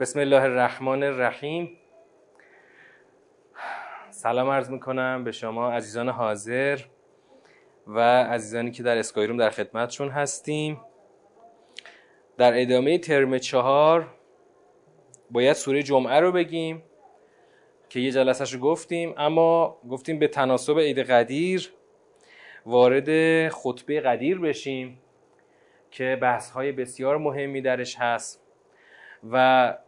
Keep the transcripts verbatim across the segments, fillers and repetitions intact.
بسم الله الرحمن الرحیم. سلام عرض میکنم به شما عزیزان حاضر و عزیزانی که در اسکای روم در خدمتشون هستیم. در ادامه ترم چهار باید سوره جمعه رو بگیم که یه جلسه‌شو گفتیم، اما گفتیم به تناسب عید غدیر وارد خطبه غدیر بشیم که بحث‌های بسیار مهمی درش هست. و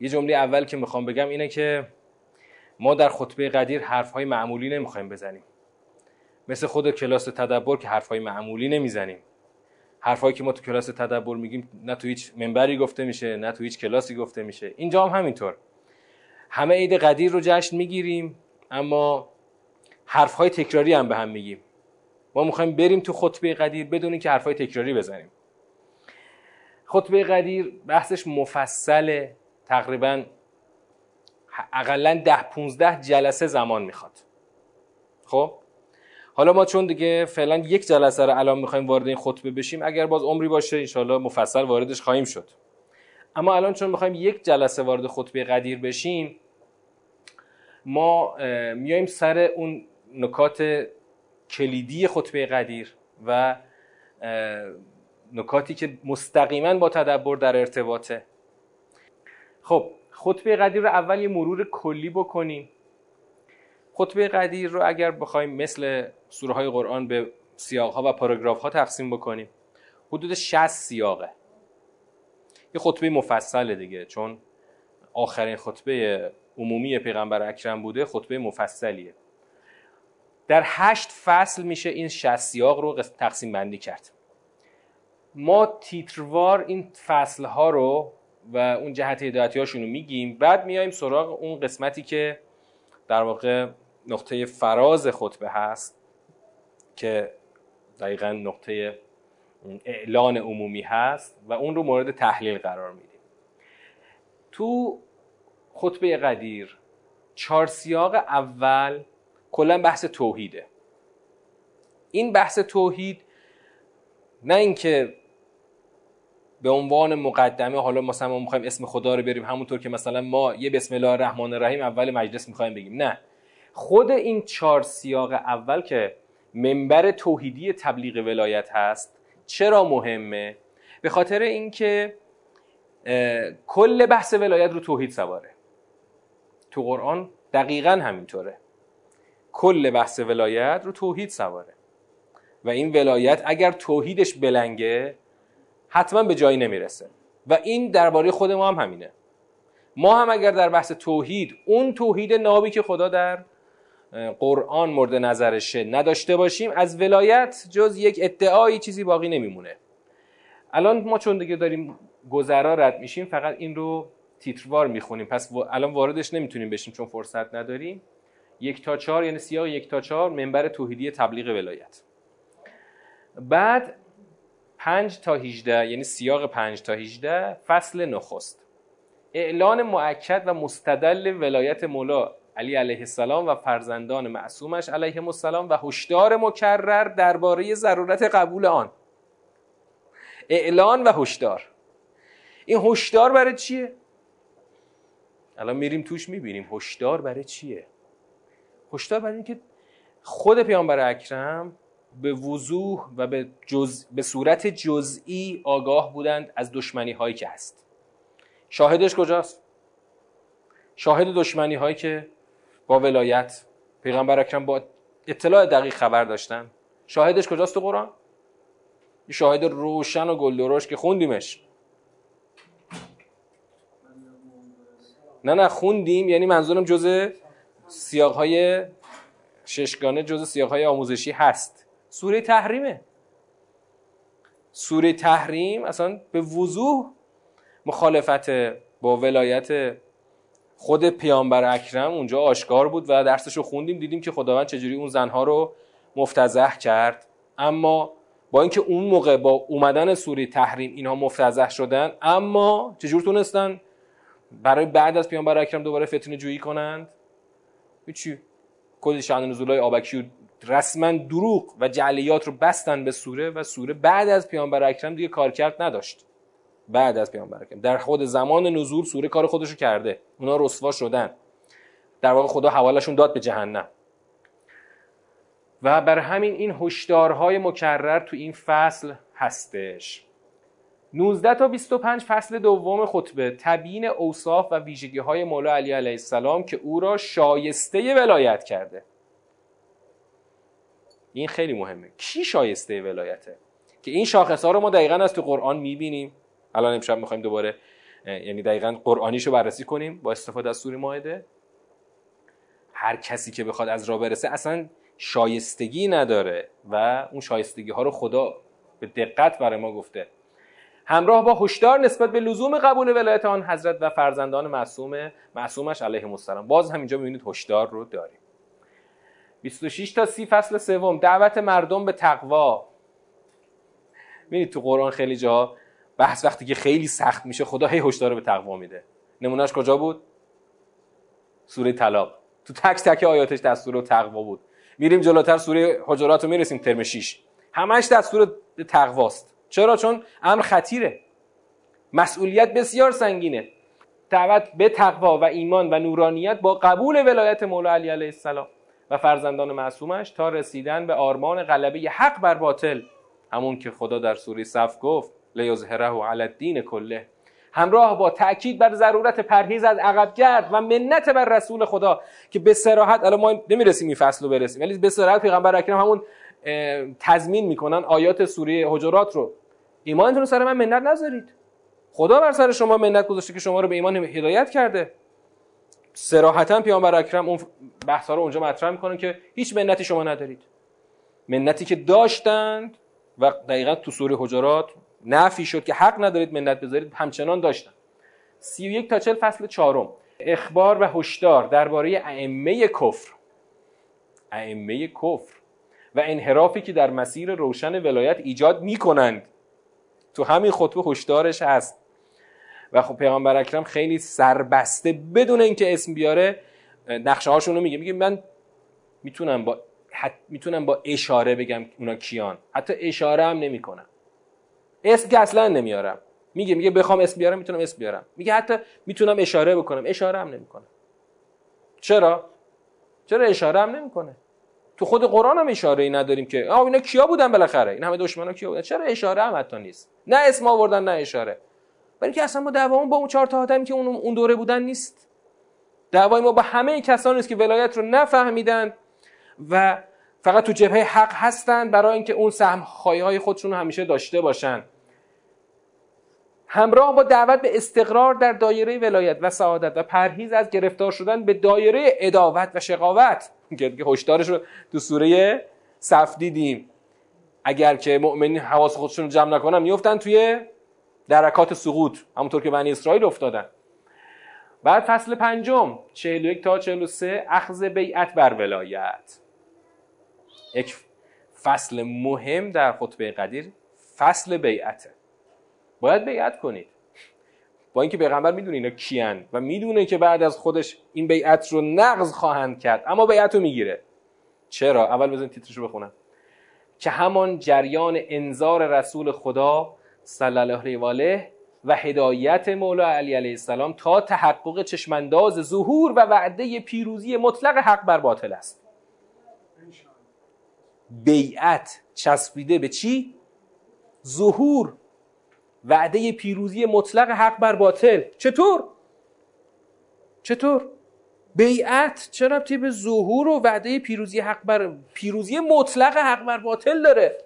یه جمله اول که میخوام بگم اینه که ما در خطبه غدیر حرفهای معمولی نمیخوایم بزنیم، مثل خود کلاس تدبر که حرفهای معمولی نمیزنیم. حرفهایی که ما تو کلاس تدبر میگیم نه تو هیچ منبری گفته میشه، نه تو هیچ کلاسی گفته میشه. اینجا هم همینطور، همه عید غدیر رو جشن میگیریم اما حرفهای تکراری هم به هم میگیم. ما میخوایم بریم تو خطبه غدیر بدون اینکه حرفهای تکراری بزنیم. خطبه غدیر بحثش مفصله، تقریباً اقلاً ده پونزده جلسه زمان میخواد. خب حالا ما چون دیگه فعلا یک جلسه رو الان میخوایم وارد این خطبه بشیم، اگر باز عمری باشه انشالله مفصل واردش خواهیم شد، اما الان چون میخوایم یک جلسه وارد خطبه غدیر بشیم، ما میایم سر اون نکات کلیدی خطبه غدیر و نکاتی که مستقیما با تدبر در ارتباطه. خب خطبه غدیر رو اول یه مرور کلی بکنیم. خطبه غدیر رو اگر بخوایم مثل سوره های قرآن به سیاق‌ها و پاراگراف‌ها تقسیم بکنیم، حدود شصت سیاقه. یه خطبه مفصله دیگه، چون آخرین خطبه عمومی پیغمبر اکرم بوده، خطبه مفصلیه. در هشت فصل میشه این شصت سیاق رو تقسیم بندی کرد. ما تیتروار این فصل‌ها رو و اون جهت هدایتی‌هاشون رو میگیم، بعد میایم سراغ اون قسمتی که در واقع نقطه فراز خطبه هست که دقیقاً نقطه اعلان عمومی هست و اون رو مورد تحلیل قرار میدیم. تو خطبه غدیر چهار سیاق اول کلاً بحث توحیده. این بحث توحید نه اینکه به عنوان مقدمه حالا مثلا ما میخوایم اسم خدا رو بریم همونطور که مثلا ما یه بسم الله الرحمن الرحیم اول مجلس میخوایم بگیم، نه، خود این چهار سیاق اول که منبر توحیدی تبلیغ ولایت هست چرا مهمه؟ به خاطر اینکه کل بحث ولایت رو توحید سواره. تو قرآن دقیقاً همینطوره، کل بحث ولایت رو توحید سواره و این ولایت اگر توحیدش بلنگه حتما به جایی نمیرسه و این درباره خود ما هم همینه. ما هم اگر در بحث توحید اون توحید نابی که خدا در قرآن مورد نظرشه نداشته باشیم، از ولایت جز یک ادعایی چیزی باقی نمیمونه. الان ما چون دیگه داریم گذرا رد میشیم، فقط این رو تیتروار میخونیم، پس الان واردش نمیتونیم بشیم چون فرصت نداریم. یک تا چهار یعنی سیاق یک تا چهار منبر توحیدی تبلیغ ولایت. بعد پنج تا هجده یعنی سیاق پنج تا هجده فصل نخست، اعلان مؤکد و مستدل ولایت مولا علی علیه السلام و فرزندان معصومش علیهم السلام و هشدار مکرر درباره ضرورت قبول آن. اعلان و هشدار. این هشدار برای چیه؟ الان میریم توش میبینیم هشدار برای چیه. هشدار برای اینکه خود پیامبر اکرم به وضوح و به, جز... به صورت جزئی آگاه بودند از دشمنی هایی که هست. شاهدش کجاست؟ شاهد دشمنی هایی که با ولایت پیغمبر اکرم با اطلاع دقیق خبر داشتن، شاهدش کجاست تو قرآن؟ یه شاهد روشن و گلدرش که خوندیمش. نه نه خوندیم، یعنی منظورم جزء سیاق های ششگانه، جزء سیاق های آموزشی هست. سوره تحریمه. سوره تحریم اصلا به وضوح مخالفت با ولایت خود پیامبر اکرم اونجا آشکار بود و درسش رو خوندیم، دیدیم که خداوند چجوری اون زنها رو مفتضح کرد. اما با اینکه اون موقع با اومدن سوره تحریم اینها مفتضح شدن، اما چجور تونستن برای بعد از پیامبر اکرم دوباره فتنه جویی کنند؟ چی؟ کل شأن نزولای آبکی رسما دروغ و جعلیات رو بستن به سوره و سوره بعد از پیامبر اکرم دیگه کارکرد نداشت. بعد از پیامبر اکرم. در خود زمان نزول سوره کار خودشو کرده، اونا رسوا شدن، در واقع خدا حوالشون داد به جهنم. و بر همین این هشدارهای مکرر تو این فصل هستش. نوزده تا بیست و پنج فصل دوم خطبه تبیین اوصاف و ویژگی‌های مولا علی علیه السلام که او را شایسته ولایت کرده. این خیلی مهمه، کی شایسته ولایته، که این شاخص‌ها رو ما دقیقاً از تو قرآن می‌بینیم. الان امشب می‌خوایم دوباره یعنی دقیقاً قرآنیشو بررسی کنیم با استفاده از سوره مائده. هر کسی که بخواد از راه برسه اصلاً شایستگی نداره و اون شایستگی ها رو خدا به دقت برای ما گفته، همراه با هشدار نسبت به لزوم قبول ولایت آن حضرت و فرزندان معصوم معصومش علیهم السلام. باز همینجا میبینید هشدار رو داریم. بیست و شش تا سی فصل سوم دعوت مردم به تقوا. میبینید تو قرآن خیلی جا بحث وقتی که خیلی سخت میشه خدا هی هشدار به تقوا میده. نمونهش کجا بود؟ سوره طلاق، تو تک تک آیاتش دستور تقوا بود. میریم جلوتر سوره حجرات رو میرسیم ترم شش، همش دستور تقواست. چرا؟ چون امر خطیره، مسئولیت بسیار سنگینه. دعوت به تقوا و ایمان و نورانیت با قبول ولایت مولا علی علیه السلام و فرزندان معصومش تا رسیدن به آرمان غلبه حق بر باطل، همون که خدا در سوره صف گفت لیظهره علی الدین کله، همراه با تأکید بر ضرورت پرهیز از عقبگرد و منت بر رسول خدا که به صراحت، الان ما نمیرسیم این فصل رو برسیم، ولی به صراحت پیغمبر اکرم همون تضمین میکنن آیات سوره حجرات رو، ایمانتون رو سر من منت نذارید، خدا بر سر شما منت گذاشته که شما رو به ایمان هدایت کرده. صراحتا پیغمبر اکرم اون بحثا رو اونجا مطرح میکنن که هیچ منتی شما ندارید. منتی که داشتند و دقیقاً تو سوره حجرات نفی شد که حق ندارید منت بذارید، همچنان داشتن. سی و یک تا چهل فصل چهارم اخبار و هشدار درباره ائمه کفر، ائمه کفر و انحرافی که در مسیر روشن ولایت ایجاد میکنند. تو همین خطبه هشدارش هست و خب پیامبر اکرم خیلی سربسته بدون اینکه اسم بیاره نقشه هاشون رو میگه. میگه من میتونم با حت... میتونم با اشاره بگم اونا کیان، حتی اشاره هم نمیکنم، اسم که اصلا نمیارم. میگه میگه بخوام اسم بیارم میتونم اسم بیارم، میگه حتی میتونم اشاره بکنم، اشاره هم نمیکنه. چرا؟ چرا اشاره هم نمیکنه؟ تو خود قرآن هم اشاره ای نداریم که آ اینا کیا بودن بالاخره، این همه دشمنا کیا بودن. چرا اشاره هم حتی نیست؟ نه اسم آوردن نه اشاره، برای اینکه اصلا ما دعوامون با اون چهار تا آدمی که اون اون دوره بودن نیست. دعوای ما با همه کسانی است که ولایت رو نفهمیدن و فقط تو جبهه حق هستن برای اینکه اون سهم خایهای خودشون رو همیشه داشته باشن. همراه با دعوت به استقرار در دایره ولایت و سعادت و پرهیز از گرفتار شدن به دایره عداوت و شقاوت که هشدارش رو تو سوره صف دیدیم. اگر که مؤمنین حواس خودشون رو جمع نکنن میافتن توی درکات سقوط، همونطور که بنی اسرائیل افتادن. بعد فصل پنجم چهل و یک تا چهل و سه اخذ بیعت بر ولایت. یک فصل مهم در خطبه غدیر فصل بیعته. باید بیعت کنید با اینکه پیغمبر میدونه اینا کیان و میدونه که بعد از خودش این بیعت رو نقض خواهند کرد، اما بیعت رو میگیره. چرا؟ اول بزن تیترش رو بخونم که همان جریان انذار رسول خدا صلی الله علیه و آله و هدایت مولا علی علیه السلام تا تحقق چشمانداز ظهور و وعده پیروزی مطلق حق بر باطل است. بیعت چسبیده به چی؟ ظهور، وعده پیروزی مطلق حق بر باطل. چطور؟ چطور؟ بیعت چه ربطی به ظهور و وعده پیروزی حق بر پیروزی مطلق حق بر باطل داره؟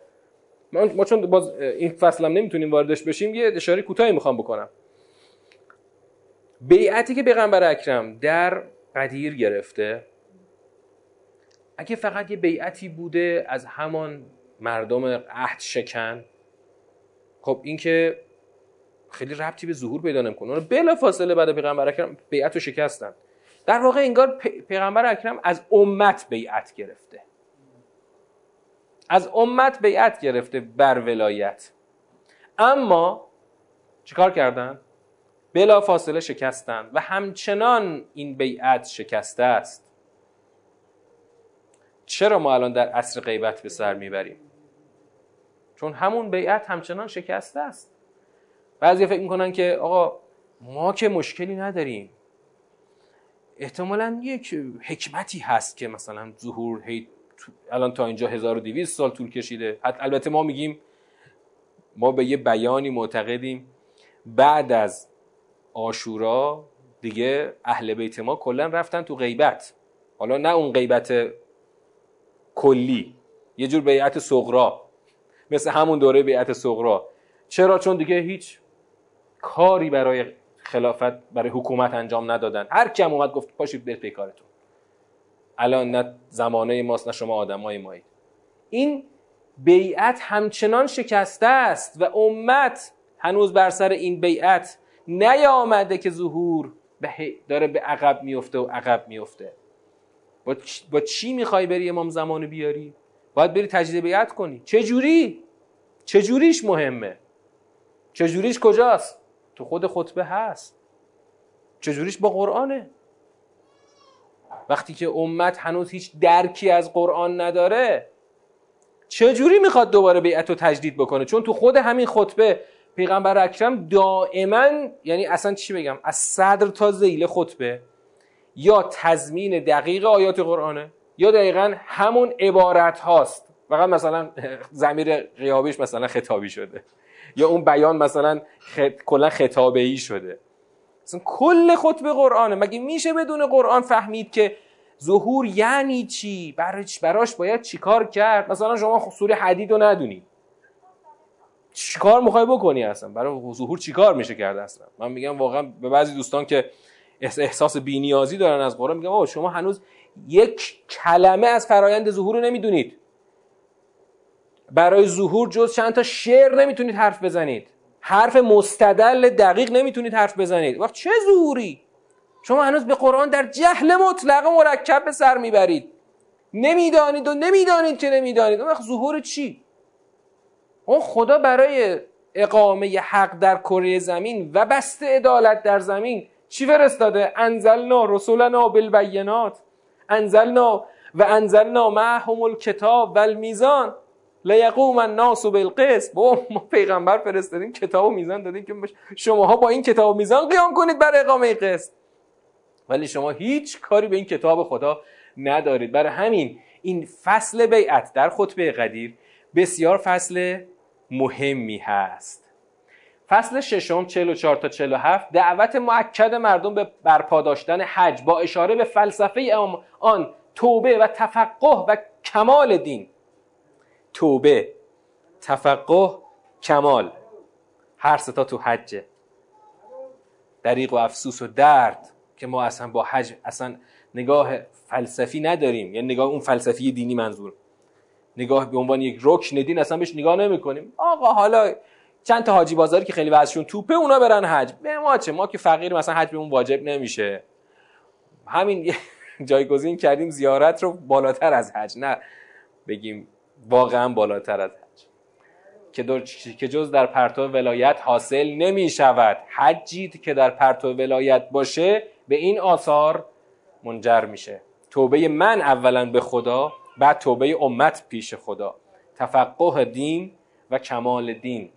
من ما چون باز این فصلم نمیتونیم واردش بشیم یه اشاره کوتاهی میخوام بکنم. بیعتی که پیغمبر اکرم در غدیر گرفته اگه فقط یه بیعتی بوده از همان مردم عهد شکن، خب این که خیلی ربطی به ظهور پیدا نمی‌کنه. اونا بلافاصله بعد پیغمبر اکرم بیعت رو شکستن. در واقع انگار پیغمبر اکرم از امت بیعت گرفته، از امت بیعت گرفته بر ولایت، اما چیکار کردن؟ بلافاصله شکستن و همچنان این بیعت شکسته است. چرا ما الان در عصر غیبت به سر میبریم؟ چون همون بیعت همچنان شکسته است. بعضی فکر میکنن که آقا ما که مشکلی نداریم، احتمالاً یک حکمتی هست که مثلا ظهور هی الان تا اینجا هزار و دویست سال طول کشیده. البته ما میگیم، ما به یه بیانی معتقدیم بعد از عاشورا دیگه اهل بیت ما کلا رفتن تو غیبت. حالا نه اون غیبت کلی، یه جور بیعت صغرا، مثل همون دوره بیعت صغرا. چرا؟ چون دیگه هیچ کاری برای خلافت، برای حکومت انجام ندادن. هر کی هم اومد گفت پاشید برید پی کارتون، الان نه زمانه ماست نه شما آدمای مایید. این بیعت همچنان شکسته است و امت هنوز بر سر این بیعت نیامده که ظهور داره به عقب میفته و عقب میفته. با چی, با چی میخوای بری امام زمانو بیاری؟ باید بری تجدید بیعت کنی. چجوری؟ چجوریش مهمه. چجوریش کجاست؟ تو خود خطبه هست. چجوریش با قرآنه. وقتی که امت هنوز هیچ درکی از قرآن نداره، چجوری میخواد دوباره بیعت رو تجدید بکنه؟ چون تو خود همین خطبه پیغمبر اکرم دائما، یعنی اصلا چی بگم، از صدر تا ذیل خطبه یا تضمین دقیق آیات قرآنه یا دقیقا همون عبارت هاست، فقط مثلا ضمیر غیابیش مثلا خطابی شده یا اون بیان مثلا خط... کلا خطابه‌ای شده. اصلا کل خطبه قرآنه. مگه میشه بدون قرآن فهمید که ظهور یعنی چی؟ براش باید چیکار کرد؟ مثلا شما سوره حدید رو ندونی، چیکار میخوای بکنی اصلا؟ برای ظهور چیکار میشه کرد اصلا؟ من میگم واقعا به بعضی دوستان که احساس بی‌نیازی دارن از قرآن، میگم آقا شما هنوز یک کلمه از فرایند ظهور رو نمیدونید. برای ظهور جز چند تا شعر نمیتونید حرف بزنید، حرف مستدل دقیق نمیتونید حرف بزنید. وقت چه ظهوری؟ شما هنوز به قرآن در جهل مطلق و مرکب به سر میبرید، نمیدانید و نمیدانید که نمیدانید. اون وقت ظهور چی؟ اون خدا برای اقامه حق در کره زمین و بسط عدالت در زمین چی فرستاده؟ انزلنا رسولنا بالبینات انزلنا و انزلنا معهم الکتاب و المیزان لیقوم الناس بالقسط. با ما پیغمبر فرستادیم، کتاب و میزان دادیم که شماها با این کتاب و میزان قیام کنید برای اقامه قسط، ولی شما هیچ کاری به این کتاب خدا ندارید. برای همین این فصل بیعت در خطبه غدیر بسیار فصل مهمی هست. فصل ششم چهل و چهار تا چهل و هفت دعوت مؤکد مردم به برپا داشتن حج با اشاره به فلسفه آن، توبه و تفقه و کمال دین. توبه، تفقه، کمال، هر سه تا تو حجه. دریغ و افسوس و درد که ما اصلا با حج اصلا نگاه فلسفی نداریم، یعنی نگاه اون فلسفی دینی، منظور نگاه به عنوان یک رکن دین اصلا بهش نگاه نمی‌کنیم. آقا حالا چند تا حاجی بازاری که خیلی وضعشون توپه اونا برن حج، به ما چه؟ ما که فقیر، مثلا حج بهمون واجب نمیشه. همین جایگزین کردیم زیارت رو بالاتر از حج، نه بگیم واقعا بالاتر از حج، که در که جز در پرتو ولایت حاصل نمی‌شود. حجی که در پرتو ولایت باشه به این آثار منجر میشه. توبه من اولا به خدا، بعد توبه امت پیش خدا، تفقه دین و کمال دین،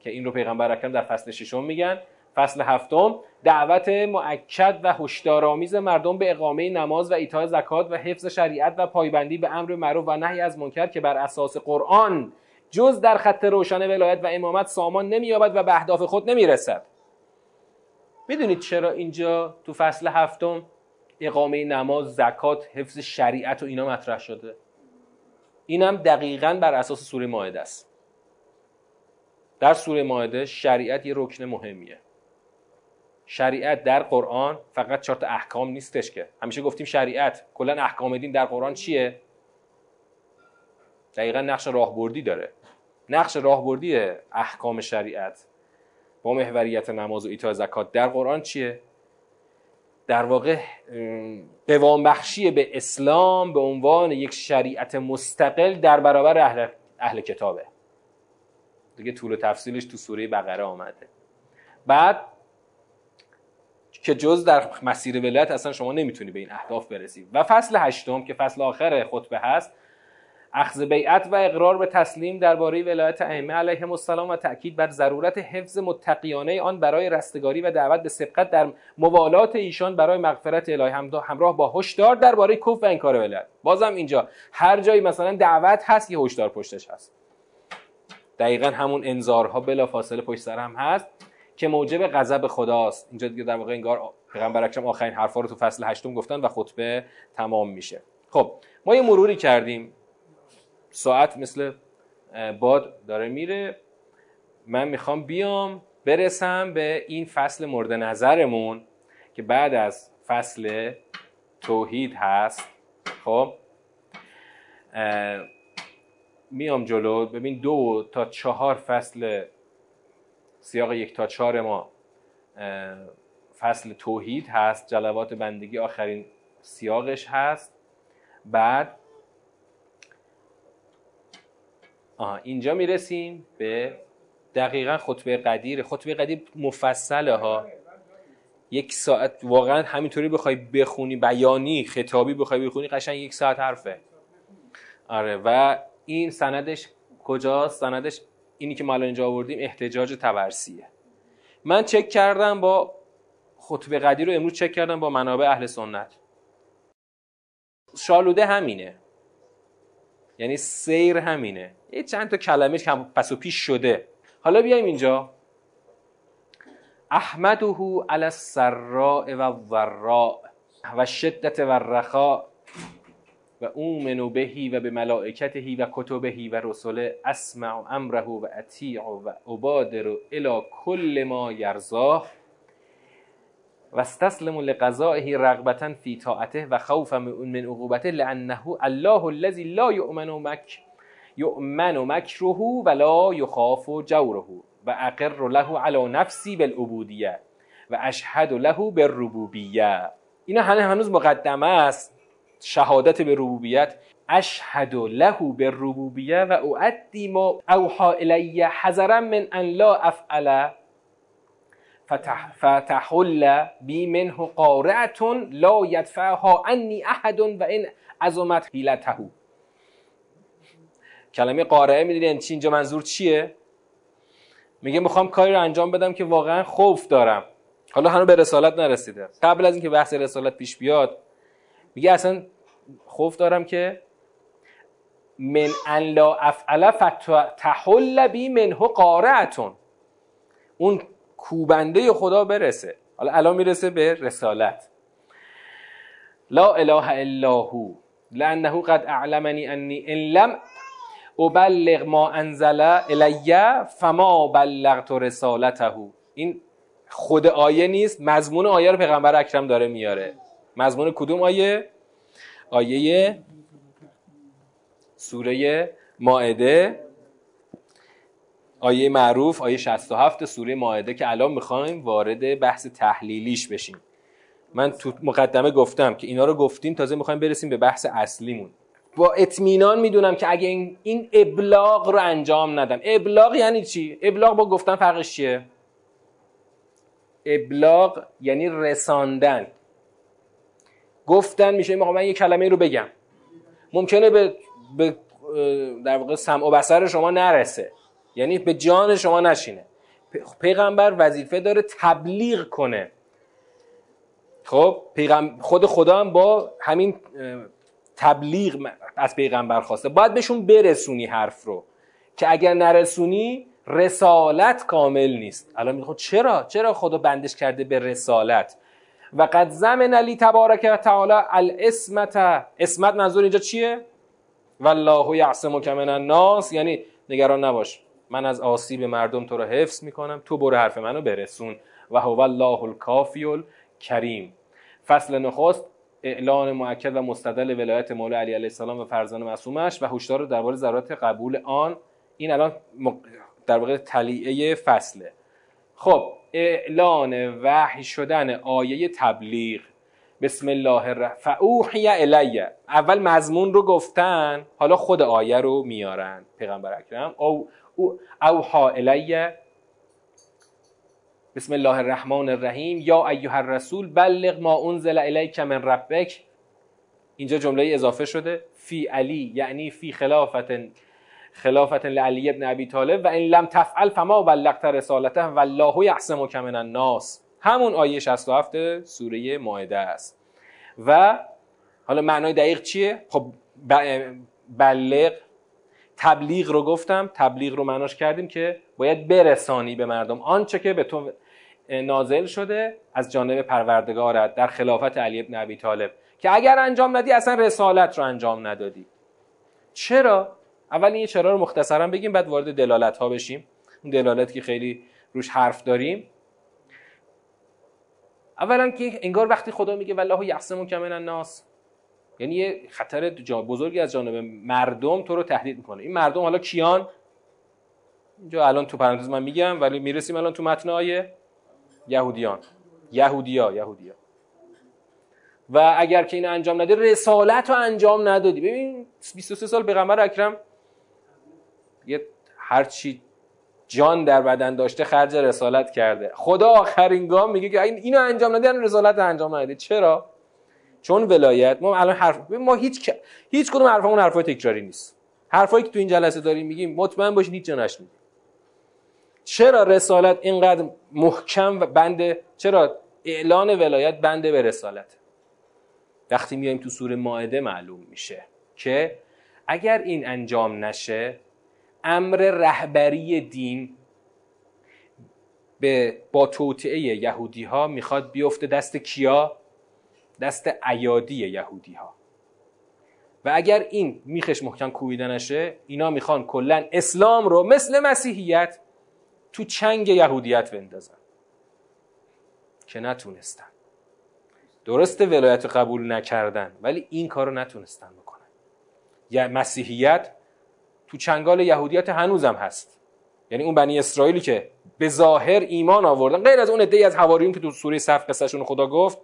که این رو پیغمبر اکرم در فصل ششم میگن. فصل هفتم دعوت مؤکد و هشدارآمیز مردم به اقامه نماز و ایتاء زکات و حفظ شریعت و پایبندی به امر معروف و نهی از منکر که بر اساس قرآن جز در خط روشن ولایت و امامت سامان نمییابد و به اهداف خود نمیرسد. میدونید چرا اینجا تو فصل هفتم اقامه نماز، زکات، حفظ شریعت و اینا مطرح شده؟ اینم دقیقاً بر اساس سوره مائده است. در سوره مائده شریعت یه رکن مهمیه. شریعت در قرآن فقط چهار تا احکام نیستش که. همیشه گفتیم شریعت کلا احکام دین در قرآن چیه؟ دقیقاً نقش راهبردی داره. نقش راهبردی احکام شریعت با محوریت نماز و ایتاء زکات در قرآن چیه؟ در واقع قوام بخشی به اسلام به عنوان یک شریعت مستقل در برابر اهل, اهل کتابه. دیگه طول و تفصیلش تو سوره بقره آمده. بعد که جز در مسیر ولایت اصلا شما نمیتونی به این اهداف برسی. و فصل هشتم که فصل آخر خطبه هست، اخذ بیعت و اقرار به تسلیم درباره ولایت ائمه علیهم السلام و تأکید بر ضرورت حفظ متقیانه آن برای رستگاری و دعوت به سبقت در موالات ایشان برای مغفرت الهی، همراه با هشدار درباره کفر و انکار ولایت. بازم اینجا هر جایی مثلا دعوت هست یه هشدار پشتش هست، دقیقاً همون انذارها بلا فاصله پشت سر هم هست که موجب غضب خداست. اینجا دیگه در واقع انگار پیغمبر اکرم آخرین حرفا رو تو فصل هشتم گفتن و خطبه تمام میشه. خب ما یه مروری کردیم، ساعت مثل باد داره میره. من میخوام بیام برسم به این فصل مورد نظرمون که بعد از فصل توحید هست. خب میام جلو. ببین دو تا چهار فصل سیاق یک تا چهار ما فصل توحید هست، جلوات بندگی آخرین سیاقش هست. بعد آه اینجا میرسیم به دقیقا خطبه غدیر. خطبه غدیر مفصله ها، یک ساعت واقعا همینطوری بخوای بخونی، بیانی خطابی بخوای بخونی قشنگ یک ساعت حرفه. آره و این سندش کجاست؟ سندش اینی که ما الان اینجا آوردیم، احتجاج تبرسیه. من چک کردم با خطبه غدیر رو امروز چک کردم با منابع اهل سنت، شالوده همینه، یعنی سیر همینه، یه چند تا کلمه کم پس و پیش شده. حالا بیایم اینجا. احمده علی السراء و الضراء و شدت و الرخاء و اومنو بهی و به ملائکتهی و کتبهی و رسوله اسمع و امره و اطیع و عبادر و الی کل ما یرزاه و استسلم لقضائه رغبتا فی طاعته و خوفا من عقوبته لانه الله الذی لا یؤمن مک یؤمن مکره ولا یخاف جوره و اقر له علی نفسی بالعبودیه و اشهد له بالربوبیه. اینا هنوز مقدمه است، شهادت به ربوبیت. اشهد له بالربوبیه و اؤدی ما اوحی الی حذرا من ان لا افعل فتحل بی منه قارعتون لا یدفعها انی احد و این عظمت حیلته. کلمه قارعه میدونین چی اینجا منظور چیه؟ میگه میخوام کاری رو انجام بدم که واقعا خوف دارم. حالا هنوز به رسالت نرسیده، قبل از اینکه بحث رسالت پیش بیاد میگه اصلا خوف دارم که من ان لا افعل فتحل بی منه قارعتون، اون کوبنده خدا برسه. حالا الان میرسه به رسالت. لا اله الا هو لانه قد اعلمنی انی ان لم ابلغ ما انزل الی فما بلغت رسالته. این خود آیه نیست، مضمون آیه رو پیغمبر اکرم داره میاره. مضمون کدوم آیه؟ آیه سوره مائده، آیه معروف، آیه شصت و هفت سوره مائده که الان میخوایم وارد بحث تحلیلیش بشیم. من تو مقدمه گفتم که اینا رو گفتیم، تازه میخوایم برسیم به بحث اصلیمون. با اطمینان میدونم که اگه این, این ابلاغ رو انجام ندم. ابلاغ یعنی چی؟ ابلاغ با گفتن فرقش چیه؟ ابلاغ یعنی رساندن. گفتن میشه من یه کلمه رو بگم، ممکنه به, به در واقع سمع و بصر شما نرسه، یعنی به جان شما نشینه. پیغمبر وظیفه داره تبلیغ کنه. خب خود خدا هم با همین تبلیغ از پیغمبر خواسته باید بهشون برسونی حرف رو، که اگر نرسونی رسالت کامل نیست. الان میگه خب چرا چرا خدا بندش کرده به رسالت؟ و قد زمن علی تبارک و تعالی الاسمت. اسمت منظور اینجا چیه؟ والله یعصمک من الناس، یعنی نگران نباش، من از آسیب مردم تو رو حفظ میکنم، تو برو حرف منو برسون. و هو الله الکافی الکریم. فصل نخست اعلان مؤکد و مستدل ولایت مولا علی علیه السلام و فرزان معصومش و هشدار درباره ضرورت قبول آن. این الان در واقع تلیعه فصله. خب اعلان وحی شدن آیه تبلیغ. بسم الله الرحمن فاوحی الی. اول مضمون رو گفتن، حالا خود آیه رو میارن. پیغمبر اکرم او او اوحا الی بسم الله الرحمن الرحیم یا ایها الرسول بلغ ما انزل الیک من ربک اینجا جمله اضافه شده فی علی، یعنی فی خلافتن خلافتن لعلی ابن ابی طالب و این لم تفعل فما بلغت رسالته والله یعصمک من الناس. همون آیه شصت و هفت سوره مائده است. و حالا معنای دقیق چیه؟ خب بلغ، تبلیغ رو گفتم، تبلیغ رو معناش کردیم که باید برسانی به مردم آنچه که به تو نازل شده از جانب پروردگارت در خلافت علی ابن ابی طالب، که اگر انجام ندی اصلا رسالت رو انجام ندادی. چرا؟ اول این چرا رو مختصرا بگیم، بعد وارد دلالت ها بشیم، اون دلالت که خیلی روش حرف داریم. اولا که انگار وقتی خدا میگه والله یعصمک من الناس، یعنی یه خطر بزرگی از جانب مردم تو رو تهدید میکنه. این مردم حالا کیان؟ اینجا الان تو پرانتز من میگم ولی میرسیم الان تو متن آیه، یهودیان، یهودیا، یهودیا. و اگر که اینو انجام ندی رسالت رو انجام ندادی. ببین بیست و سه سال پیغمبر اکرم یه هر چی جان در بدن داشته خرج رسالت کرده. خدا آخرین گام میگه که اینو انجام ندی رسالت رو انجام ندادی. چرا؟ چون ولایت ما الان حرف ما هیچ هیچ کدوم حرفمون حرفای تکراری نیست. حرفایی که تو این جلسه داریم میگیم مطمئن باش هیچ جا نشنیدی. چرا رسالت اینقدر محکم و بنده؟ چرا اعلان ولایت بنده به رسالت؟ وقتی میایم تو سوره مائده معلوم میشه که اگر این انجام نشه امر رهبری دین به با توطئه یهودی ها میخواد بیفته دست کیا؟ دست ایادی یهودی ها. و اگر این میخش محکم کوبیده نشه اینا میخوان کلا اسلام رو مثل مسیحیت تو چنگ یهودیت بندازن که نتونستن. درسته ولایت قبول نکردن ولی این کار رو نتونستن بکنن. یا مسیحیت تو چنگال یهودیت هنوزم هست. یعنی اون بنی اسرائیلی که به ظاهر ایمان آوردن، غیر از اون عده‌ای از حواریون که تو سوره صف قصهشون خدا گفت،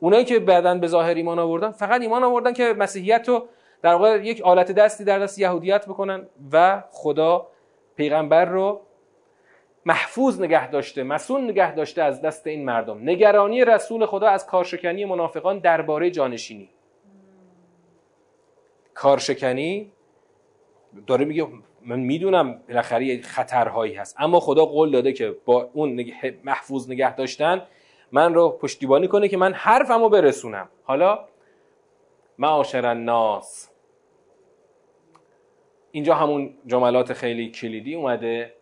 اونایی که بعداً به ظاهر ایمان آوردن فقط ایمان آوردن که مسیحیت رو در واقع یک آلت دستی در دست یهودیت بکنن و خدا پیغمبر رو محفوظ نگه داشته، مصون نگه داشته از دست این مردم. نگرانی رسول خدا از کارشکنی منافقان درباره جانشینی. کارشکنی داره میگه من میدونم بالاخره خطرهایی هست، اما خدا قول داده که با اون محفوظ نگه داشتن من رو پشتیبانی کنه که من حرفمو برسونم. حالا معاشر الناس، اینجا همون جملات خیلی کلیدی اومده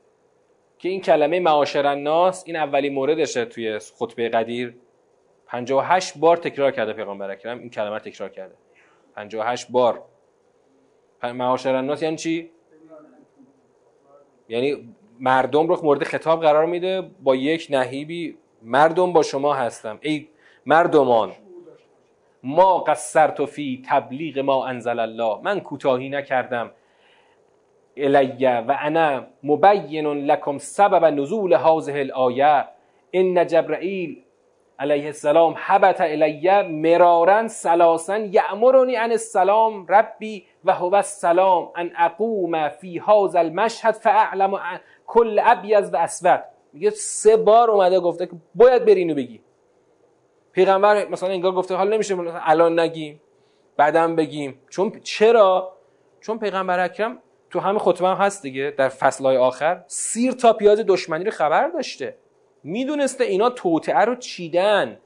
که این کلمه معاشر الناس این اولین موردشه توی خطبه غدیر. پنجاه و هشت بار تکرار کرده پیغمبر اکرم این کلمه رو، تکرار کرده پنجاه و هشت بار. معاشر الناس یعنی چی؟ یعنی مردم رو مورد خطاب قرار میده با یک نهیبی. مردم با شما هستم، ای مردمان، ما قصرت فی تبلیغ ما انزل الله، من کوتاهی نکردم الی و انا مبین لکم سبب نزول هذه الآیه ان جبرائیل علیه السلام هبط الی مرارا ثلاثا یأمرنی عن السلام ربی و هو السلام ان اقوم فی هذا المشهد فاعلم کل ابیض و اسود. میگه سه بار اومده گفته که باید بری اینو بگی. پیغمبر مثلا انگار گفته حالا نمیشه الان نگیم بعدم بگیم. چون چرا؟ چون پیغمبر اکرم تو همه خطبه هم هست دیگه، در فصلهای آخر سیر تا پیاز دشمنی رو خبر داشته، میدونسته اینا توطئه رو چیدن،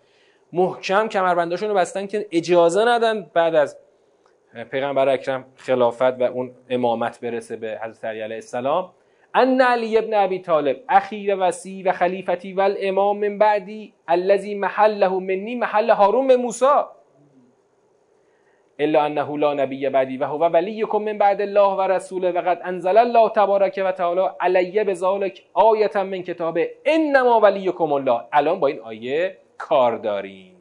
محکم کمربنداشون رو بستن که اجازه ندن بعد از پیغمبر اکرم خلافت و اون امامت برسه به حضرت علی علیه السلام. ان علی ابن ابی طالب اخیر وصی و خلیفتی و الامام من بعدی الذی محله منی محل هارون من موسی الا انه لا نبی بعدی و هو ولیکم من بعد الله و رسوله و قد انزل الله تبارک و تعالی علی بذلک آیه من کتابه انما ولیکم الله. الان با این آیه کار داریم،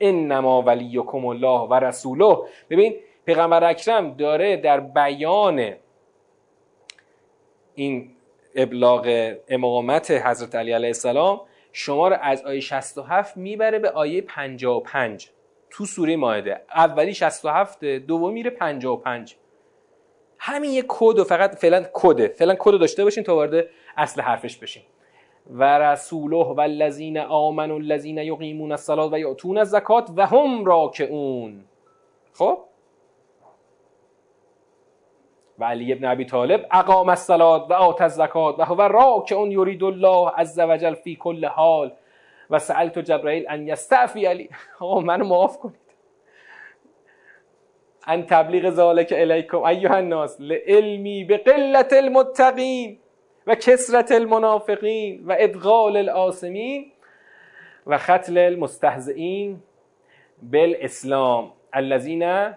انما ولیکم الله و رسوله. ببین پیغمبر اکرم داره در بیان این ابلاغ امامت حضرت علی علیه السلام شما رو از آیه شصت و هفت میبره به آیه پنجاه و پنج تو سوره مائده. اولی شصت و هفت، دومی میره پنجاه و پنج. همین یک کد، فقط فعلا کده، فعلا کد داشته باشین تا وارد اصل حرفش بشین. و رسوله و الذین آمنوا الذین یقیمون الصلاة و یؤتون الزکات و هم راکعون. خب و علی ابن ابی طالب اقام الصلاه و آت الزکات و هو راکع یرید الله عز وجل فی کل حال و سألت جبرائیل ان یستعفی علی، آقا منو معاف کنید، ان تبلیغ ذالک الیکم ایها الناس لعلمی بقلت المتقین و کثرت المنافقین و ادغال العاصمین و ختل المستهزئین بالاسلام الذین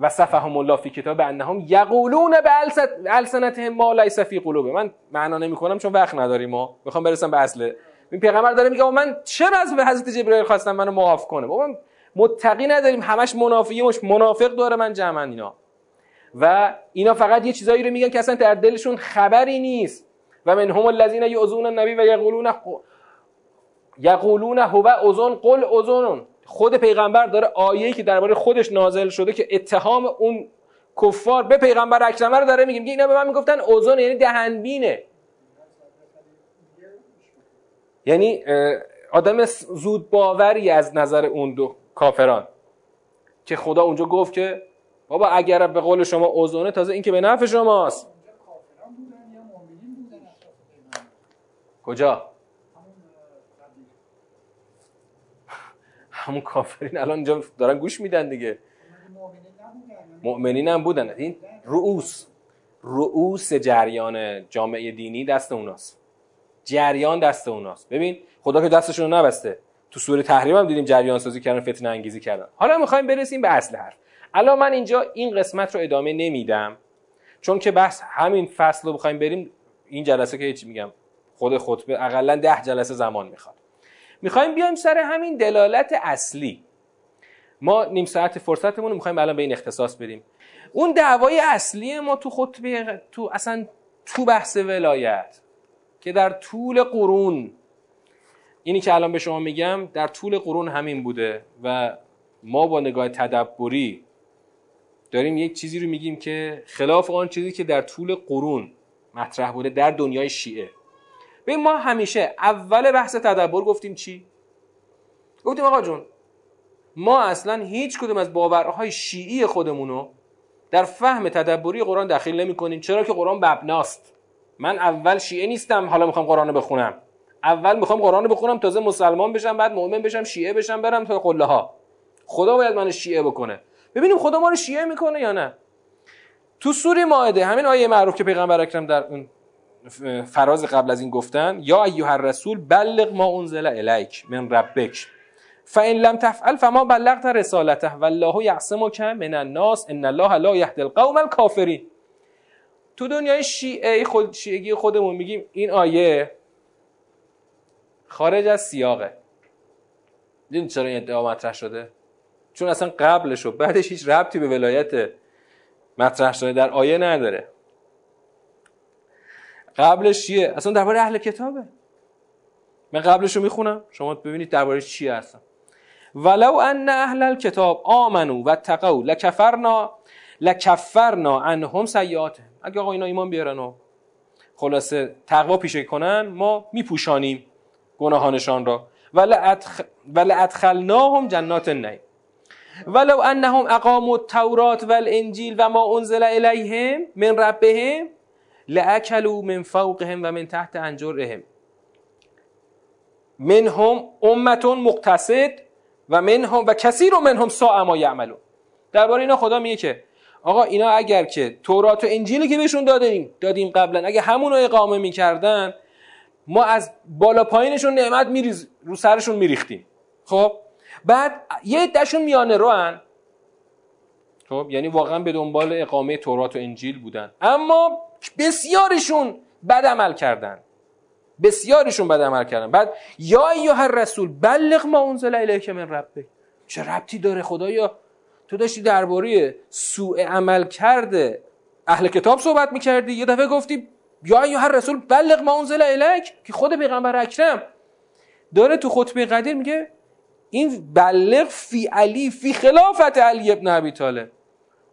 وصفهم الله فی کتاب انهم یقولون بالسنتهم ما لیس فی قلوبهم. من معنا نمی کنم چون وقت نداریم، ما میخوام برسم به اصل. این پیغمبر داره میگه من چرا از حضرت جبرائیل خواستم منو معاف کنه؟ بابا متقی نداریم، همش منافقیمش منافق داره من جمعاً اینا، و اینا فقط یه چیزایی رو میگن که اصلا در دلشون خبری نیست. و من هم الذین یؤذون النبی و یقولون یقولون هو اذن قل اذنون. خود پیغمبر داره آیه‌ای که درباره خودش نازل شده که اتهام اون کفار به پیغمبر اکرم رو داره میگه. میگه اینا به من میگفتن اذن، یعنی دهن بینه، یعنی آدم زود باوری از نظر اون دو کافران که خدا اونجا گفت که بابا اگر به قول شما اذنه، تازه این که به نفع شماست. کجا؟ همون کافرین الان اینجا دارن گوش میدن دیگه. مؤمنین هم بودن. این رؤوس رؤوس جریان جامعه دینی دست اوناست، جریان دست اوناست. ببین خدا که دستشون رو نبسته، تو سوره تحریم هم دیدیم جریان سازی کردن، فتنه انگیزی کردن. حالا میخوایم برسیم به اصل حرف. الان من اینجا این قسمت رو ادامه نمیدم چون که بحث همین فصل رو بخوایم بریم این جلسه که هیچ میگم خود خطبه اقلا ده جلسه زمان میخواد. میخوایم بیایم سر همین دلالت اصلی. ما نیم ساعت فرصتمون رو میخوایم الان به این اختصاص بدیم. اون دعوای اصلی ما تو خطبه، تو اصلا تو بحث ولایت که در طول قرون اینی که الان به شما میگم در طول قرون همین بوده و ما با نگاه تدبری داریم یک چیزی رو میگیم که خلاف آن چیزی که در طول قرون مطرح بوده در دنیای شیعه. ببین ما همیشه اول بحث تدبر گفتیم چی؟ گفتیم آقا جون ما اصلا هیچ کدوم از باورهای شیعی خودمونو در فهم تدبری قرآن دخیل نمی کنیم، چرا که قرآن مبناست. من اول شیعه نیستم حالا میخوام قرآن رو بخونم، اول میخوام قرآن رو بخونم تازه مسلمان بشم، بعد مؤمن بشم، شیعه بشم، برم تا قله ها. خدا باید من شیعه بکنه. ببینیم خدا ما رو شیعه میکنه یا نه. تو سوره مائده همین آیه معروف که پیغمبر اکرم در اون فراز قبل از این گفتن یا ایها الرسول بلغ ما انزل الیک من ربک فان لم تفعل فما بلغت رسالته والله یعصمک من الناس ان الله لا یهدی القوم الکافرین. تو دنیای شیعه خود شیعگی خودمون میگیم این آیه خارج از سیاقه. دیدین چرا این ادعا مطرح شده؟ چون اصلا قبلش و بعدش هیچ ربطی به ولایت مطرح شده در آیه نداره. قبلش چیه؟ اصلا درباره اهل کتابه. من قبلش رو میخونم شما ببینید درباره چیه اصلا. ولو ان اهل الکتاب آمنو و اتقوا لکفرنا لکفرنا عنهم سیئاتهم. اگه آقا اینا ایمان بیارن و خلاصه تقوا پیشه کنن ما میپوشانیم گناهانشان را. ولادخلناهم جنات النعیم ولو انهم اقاموا التوراة والانجیل و ما انزل الیهم من ربهم لأکلوا من فوقهم و من تحت انجرهم منهم امة مقتصد و منهم و کثیر منهم ساء ما یعملون. درباره اینا خدا میگه که آقا اینا اگر که تورات و انجیلی که بهشون دادیم دادیم قبلا اگه همون رو اقامه میکردن ما از بالا پایینشون نعمت میریز رو سرشون میریختیم. خب بعد یه عدهشون میانه روان، خب یعنی واقعا به دنبال اقامه تورات و انجیل بودن، اما بسیارشون بد عمل کردن بسیارشون بد عمل کردن. بعد یا ایها الرسول بلغ ما انزل الیک من ربک. چه ربطی داره خدایا؟ تو داشتی درباره سوء عمل کرده اهل کتاب صحبت میکردی، یه دفعه گفتی یا ایها الرسول بلغ ما انزل الیک که خود پیغمبر اکرم داره تو خطبه غدیر میگه این بلغ فی علی فی خلافت علی ابن ابی طالب.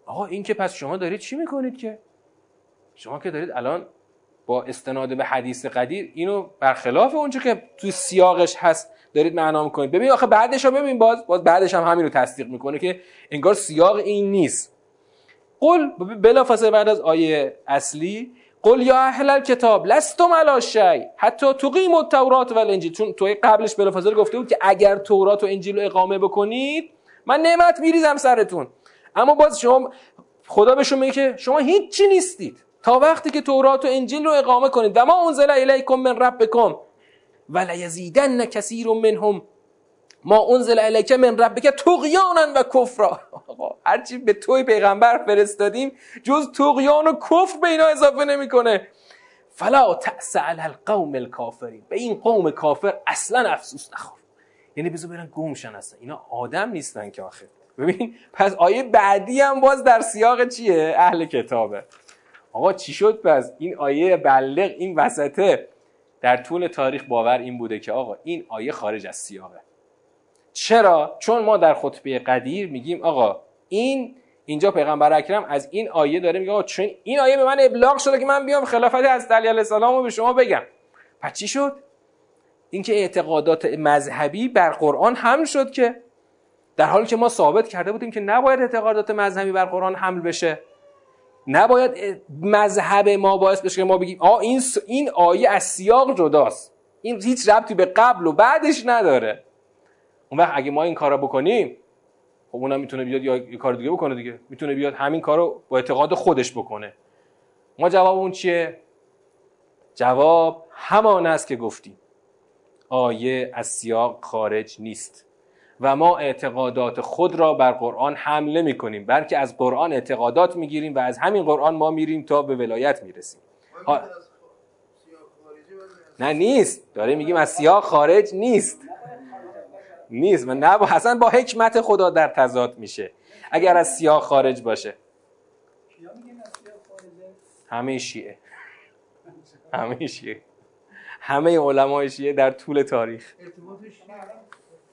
آقا این که پس شما دارید چی میکنید؟ که شما که دارید الان با استناد به حدیث غدیر اینو برخلاف اونجا که توی سیاقش هست دارید معنا میکنید. ببین آخه بعدش هم ببین باز باز بعدش هم همین رو تصدیق میکنه که انگار سیاق این نیست. قل بلافاصله بعد از آیه اصلی قل یا اهل الکتاب لستم علی شیء حتی تقیموا التوراة و الانجیل، چون توی قبلش بلافاصله گفته بود که اگر تورات و انجیل رو اقامه بکنید من نعمت میریزم سرتون، اما باز شما خدا بهشون میگه که شما هیچی نیستید تا وقتی که تورات و انجیل رو اقامه کنید. و ما انزل الیکم من ربکم ولا یزیدن کثیر منهم ما انزل الیک من ربک طغیانا و کفرا. هرچی به توی پیغمبر فرستادیم جز طغیان و کفر به اینا اضافه نمیکنه. فلا تأس علی القوم الکافرین، به این قوم کافر اصلا افسوس نخور. یعنی بذار برن گمشن، اصلا اینا آدم نیستن که آخه. ببین پس آیه بعدی هم باز در سیاق چیه؟ اهل کتابه. آقا چی شد پس؟ این آیه بلغ این وسطه. در طول تاریخ باور این بوده که آقا این آیه خارج از سیاقه. چرا؟ چون ما در خطبه غدیر میگیم آقا این اینجا پیغمبر اکرم از این آیه داره میگه آقا چون این آیه به من ابلاغ شده که من بیام خلافت از علی علیه السلام رو به شما بگم. پس چی شد؟ اینکه اعتقادات مذهبی بر قرآن حمل شد، که در حالی که ما ثابت کرده بودیم که نباید اعتقادات مذهبی بر قرآن حمل بشه، نباید مذهب ما باعث بشه که ما بگیم آ این س... این آیه از سیاق جداست، این هیچ ربطی به قبل و بعدش نداره. اون وقت اگه ما این کارا بکنیم خب اونم میتونه بیاد یا یه کار دیگه بکنه دیگه، میتونه بیاد همین کارو با اعتقاد خودش بکنه. ما جواب اون چیه؟ جواب همان است که گفتیم، آیه از سیاق خارج نیست و ما اعتقادات خود را بر قرآن حمله میکنیم، بلکه از قرآن اعتقادات میگیریم و از همین قرآن ما میریم تا به ولایت میرسیم. ها... نه نیست، داره میگیم از سیاق خارج نیست. نیست من نه با حسن با حکمت خدا در تضاد میشه اگر از سیاق خارج باشه. همه شیعه همه شیعه همه علمای شیعه در طول تاریخ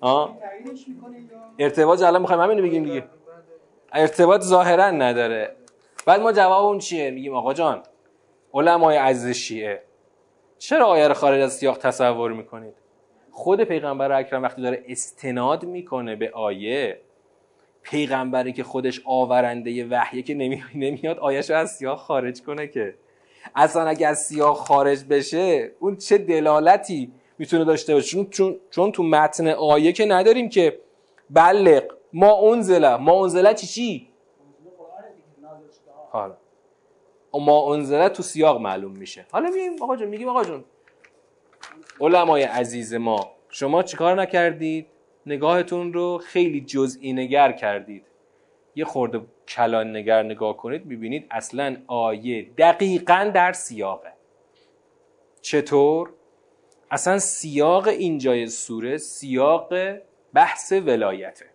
آه. ارتباط الان میخوایم همین رو بگیم دیگه، ارتباط ظاهرا نداره. بعد ما جواب اون چیه؟ میگیم آقا جان علمای عزیز شیعه چرا آیه رو خارج از سیاق تصور میکنید؟ خود پیغمبر اکرم وقتی داره استناد میکنه به آیه، پیغمبری که خودش آورنده وحیه که نمی... نمیاد آیه‌شو از سیاق خارج کنه، که اصلا اگه از سیاق خارج بشه اون چه دلالتی میتونه داشته باشه؟ چون, چون چون تو متن آیه که نداریم که بلغ ما انزله ما انزله چی چی حالا ما انزله تو سیاق معلوم میشه. حالا میگیم آقا جون میگیم آقا جون علمای عزیز ما شما چیکار نکردید؟ نگاهتون رو خیلی جزئی نگر کردید. یه خورده کلان نگر نگاه کنید میبینید اصلا آیه دقیقاً در سیاقه. چطور؟ اصلا سیاق اینجای سوره سیاق بحث ولایته.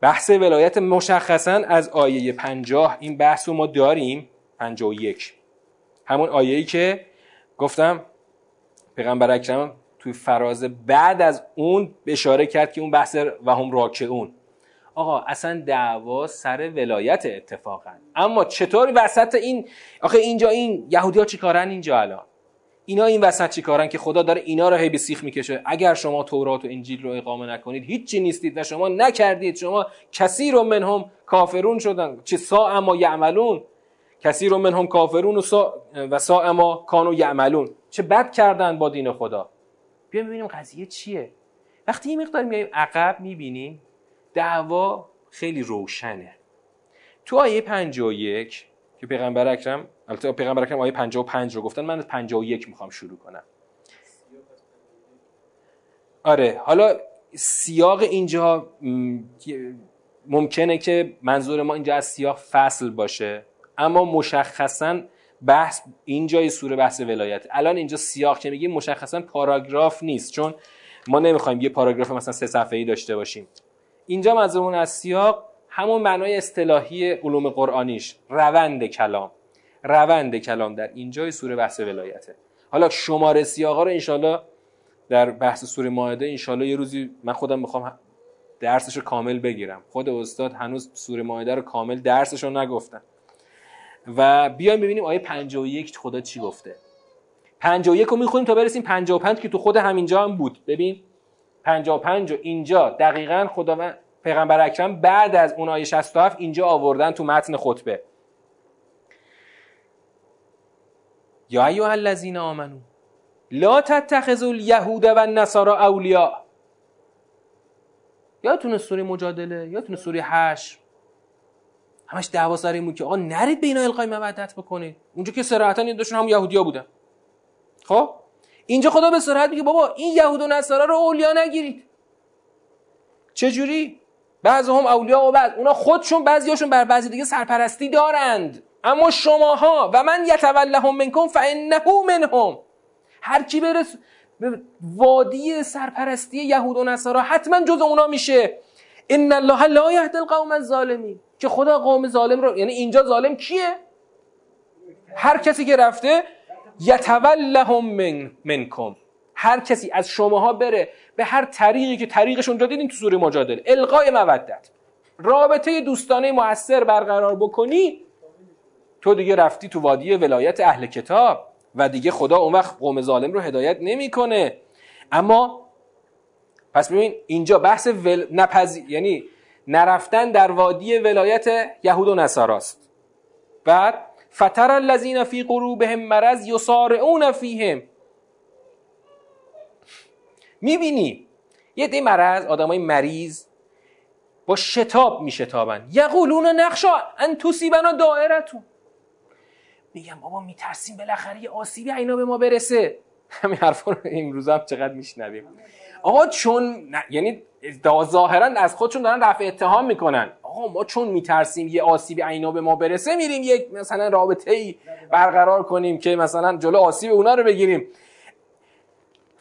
بحث ولایت مشخصاً از آیه پنجاه این بحث رو ما داریم. پنجاه و یک همون آیه‌ای که گفتم پیغمبر اکرم توی فراز بعد از اون اشاره کرد که اون بحث و هم راکعون. آقا اصلا دعوا سر ولایت اتفاقا، اما چطور وسط این آخه اینجا این یهودی‌ها چیکارن اینجا الان؟ اینا این وسط چیکارن که خدا داره اینا رو هی به سیخ میکشه؟ اگر شما تورات و انجیل رو اقامه نکنید هیچی نیستید و شما نکردید، شما کثیر منهم کافرون شدن چه سا اما یعملون، کثیر منهم کافرون و سا و سا اما کانوا یعملون، چه بد کردن با دین خدا. بیا ببینیم قضیه چیه. وقتی این مقدار میایم عقب میبینیم دعوا خیلی روشنه. تو آیه پنجاه و یک که پیغمبر اکرم البته پیغمبر اکرم آیه پنجاه و پنج رو گفتن، من از پنجاه و یک میخوام شروع کنم. آره حالا سیاق اینجا ممکنه که منظور ما اینجا از سیاق فصل باشه، اما مشخصاً بحث اینجای سوره بحث ولایت. الان اینجا سیاق که میگیم مشخصاً پاراگراف نیست، چون ما نمیخوایم یه پاراگراف مثلا سه صفحه‌ای داشته باشیم. اینجا منظورمون از سیاق همون معنای اصطلاحی علوم قرآنیش، روند کلام. روند کلام در اینجای سوره بحث ولایته. حالا شماره سیاقا رو انشالله در بحث سوره مائده انشالله یه روزی من خودم میخوام درسش رو کامل بگیرم. خود استاد هنوز سوره مائده رو کامل درسش رو نگفتن. و بیایم ببینیم آیه پنجاه و یک خدا چی گفته. پنجاه و یک رو میخونیم تا برسیم پنجاه و پنج که تو خود همینجا هم بود. ببین پنجاه و پنج اینجا دقیقاً خدا پیغمبر اکرم بعد از اون آیه شصت و هفت اینجا آوردن تو متن خطبه. یا ایها الذین آمنو لا تتخذوا الیهود و النصارى اولیاء. یادتونه سوره مجادله، یادتونه سوره حشر، همش دعوا سر این بود که آقا نرید به اینا القای مودت بکنید، اونجا که صراحتاً یادشون هم یهودیا بودن. خب اینجا خدا به صراحت میگه بابا این یهود و نصارا رو اولیا نگیرید. چجوری؟ بعضی هم اولیا و بعض اونا خودشون بعضیاشون بر بعضی دیگه سرپرستی دارند، اما شماها و من یتولهم منکم فانه منهم، هر کی بره به وادی سرپرستی یهود و نصارا حتما جز اونا میشه. ان الله لا یهدی القوم الظالمین، که خدا قوم ظالم رو، یعنی اینجا ظالم کیه؟ هر کسی که رفته یتولهم من منکم، هر کسی از شماها بره به هر طریقی که طریقش اونجا دیدین تو سوره مجادله، القای مودت، رابطه دوستانه مؤثر برقرار بکنی، تو دیگه رفتی تو وادی ولایت اهل کتاب و دیگه خدا اون وقت قوم ظالم رو هدایت نمیکنه. اما پس ببین اینجا بحث ول... نپذی... یعنی نرفتن در وادی ولایت یهود و نصاراست. بعد فتر الذین فی قلوبهم مرض یسارعون فیهم، میبینی یه عده مرض، آدمای مریض با شتاب میشتابن، یقولون نخشا ان تصیبنا دائرتون، میگم بابا میترسیم بالاخره یه آسیبی اینا به ما برسه. همین حرفا رو امروز هم چقدر میشنویم. آقا چون نه... یعنی ظاهرا از خودشون دارن رفع اتهام میکنن، آقا ما چون میترسیم یه آسیب عینا به ما برسه میریم یک مثلا رابطه‌ای برقرار کنیم که مثلا جلو آسیب اونا رو بگیریم.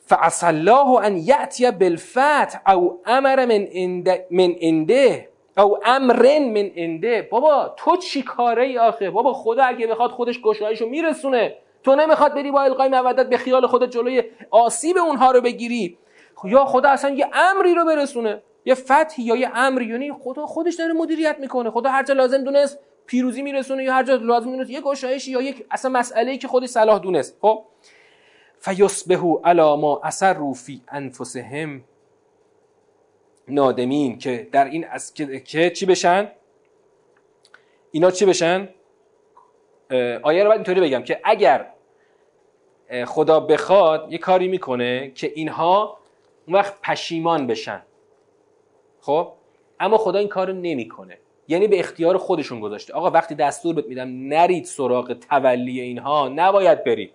فعسى الله ان یأتی بالفتح او امر من عند من عنده او امر من عنده. بابا تو چی کاره ای آخه؟ بابا خدا اگه بخواد خودش گشایشو میرسونه، تو نمیخواد بری با القای مودت به خیال خودت جلوی آسیب اونها رو بگیری، یا خدا اصلا یه امری رو برسونه، یه فتحی یا یه امری، یعنی خدا خودش داره مدیریت میکنه. خدا هر جا لازم دونست پیروزی میرسونه، یا هر جا لازم دونست یه گشایشی یا یک اصلا مسئله‌ای که خودش صلاح دونست. خب فیصبحوا علی ما اسروا فی انفسهم نادمین، که در این از که چی بشن اینا، چی بشن؟ آیه رو بعد اینطوری بگم که اگر خدا بخواد یه کاری میکنه که اینها اون وقت پشیمان بشن، خب اما خدا این کارو نمیکنه، یعنی به اختیار خودشون گذاشته. آقا وقتی دستور بهت میدم نرید سراغ تولی اینها، نباید برید.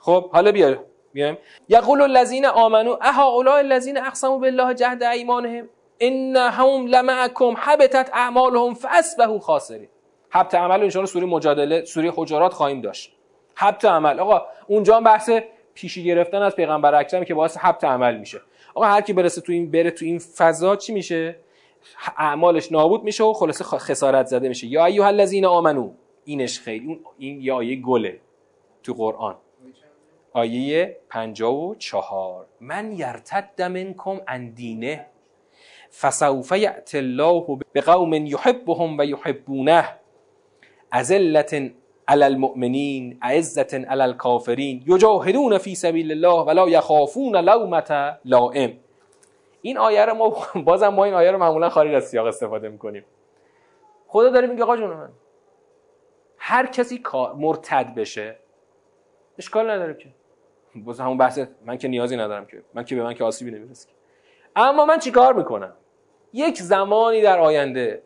خب حالا بیا میایم یقول الذین آمنو اهؤلاء الذین اقسموا بالله جهد ایمانهم انهم لمعکم حبطت اعمالهم فاصبحوا خاسرین. حبط عمل ان شاء الله سوره مجادله، سوره حجرات خواهیم داشت. حبط عمل، آقا اونجا هم بحث پیشی گرفتن از پیغمبر اکرم که باعث حبط عمل میشه. آقا هر کی برسه تو این بره تو این فضا چی میشه؟ اعمالش نابود میشه و خلاصه خسارت زده میشه. یا ایها الذین آمنو، اینش خیلی اون این یا آیه گله تو قرآن، آیه پنجاه و چهار، من یرتد منکم عن دینه فسوف یأتی الله بقوم یحبهم و یحبونه اذلة علی المؤمنین عزة علی الکافرین یجاهدون فی سبیل الله ولا یخافون لومة لائم. این آیه رو ما بازم ما این آیه رو معمولا خارج از سیاق استفاده میکنیم. خدا داره میگه آقا جون من هر کسی مرتد بشه اشکال نداره، که باز همون بحث من که نیازی ندارم، که من که به من که آسیبی نمیرسه. اما من چیکار میکنم؟ یک زمانی در آینده،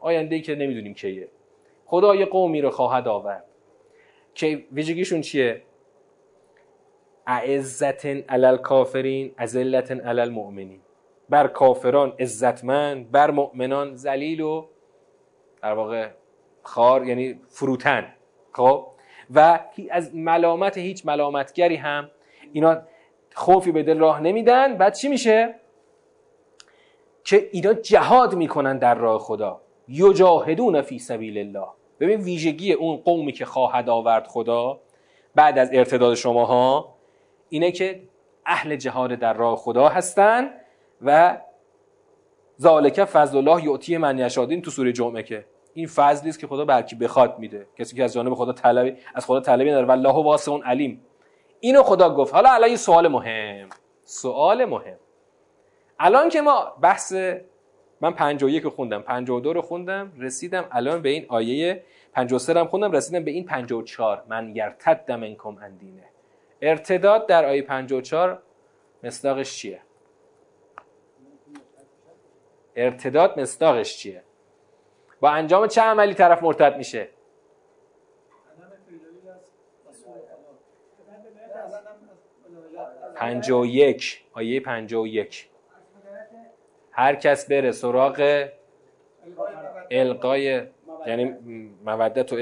آینده‌ای که نمیدونیم کیه، خدا یه قومی رو خواهد آورد که ویژگیشون چیه؟ عزة علی الکافرین ذلة علی المؤمنین، بر کافران عزتمند، بر مؤمنان ذلیل و در واقع خار، یعنی فروتن. خب و از ملامت هیچ ملامتگری هم اینا خوفی به دل راه نمیدن. بعد چی میشه؟ که اینا جهاد میکنن در راه خدا، یجاهدون فی سبیل الله. ببین ویژگی اون قومی که خواهد آورد خدا بعد از ارتداد شماها اینه که اهل جهاد در راه خدا هستن و ذالک فضل الله یعطی من یشاء، تو سوره جمعه که این فضلی است که خدا برکی بخواد میده، کسی که از جانب خدا طلبی از خدا طلبی نداره، والله واسع اون علیم. اینو خدا گفت. حالا الان یه سوال مهم، سوال مهم الان که ما بحث من پنجاه و یک رو خوندم، پنجاه و دو رو خوندم، رسیدم الان به این آیه پنجاه و سه رو خوندم، رسیدم به این پنجاه و چهار. من یرتد منکم عن دینه. ارتداد در آیه پنجاه و چهار مصداقش چیه؟ ارتداد مصداقش چیه؟ با انجام چه عملی طرف مرتد میشه؟ پنجاه و یک، آیه پنجاه و یک. هر کس بره سراغ القای، یعنی مودت و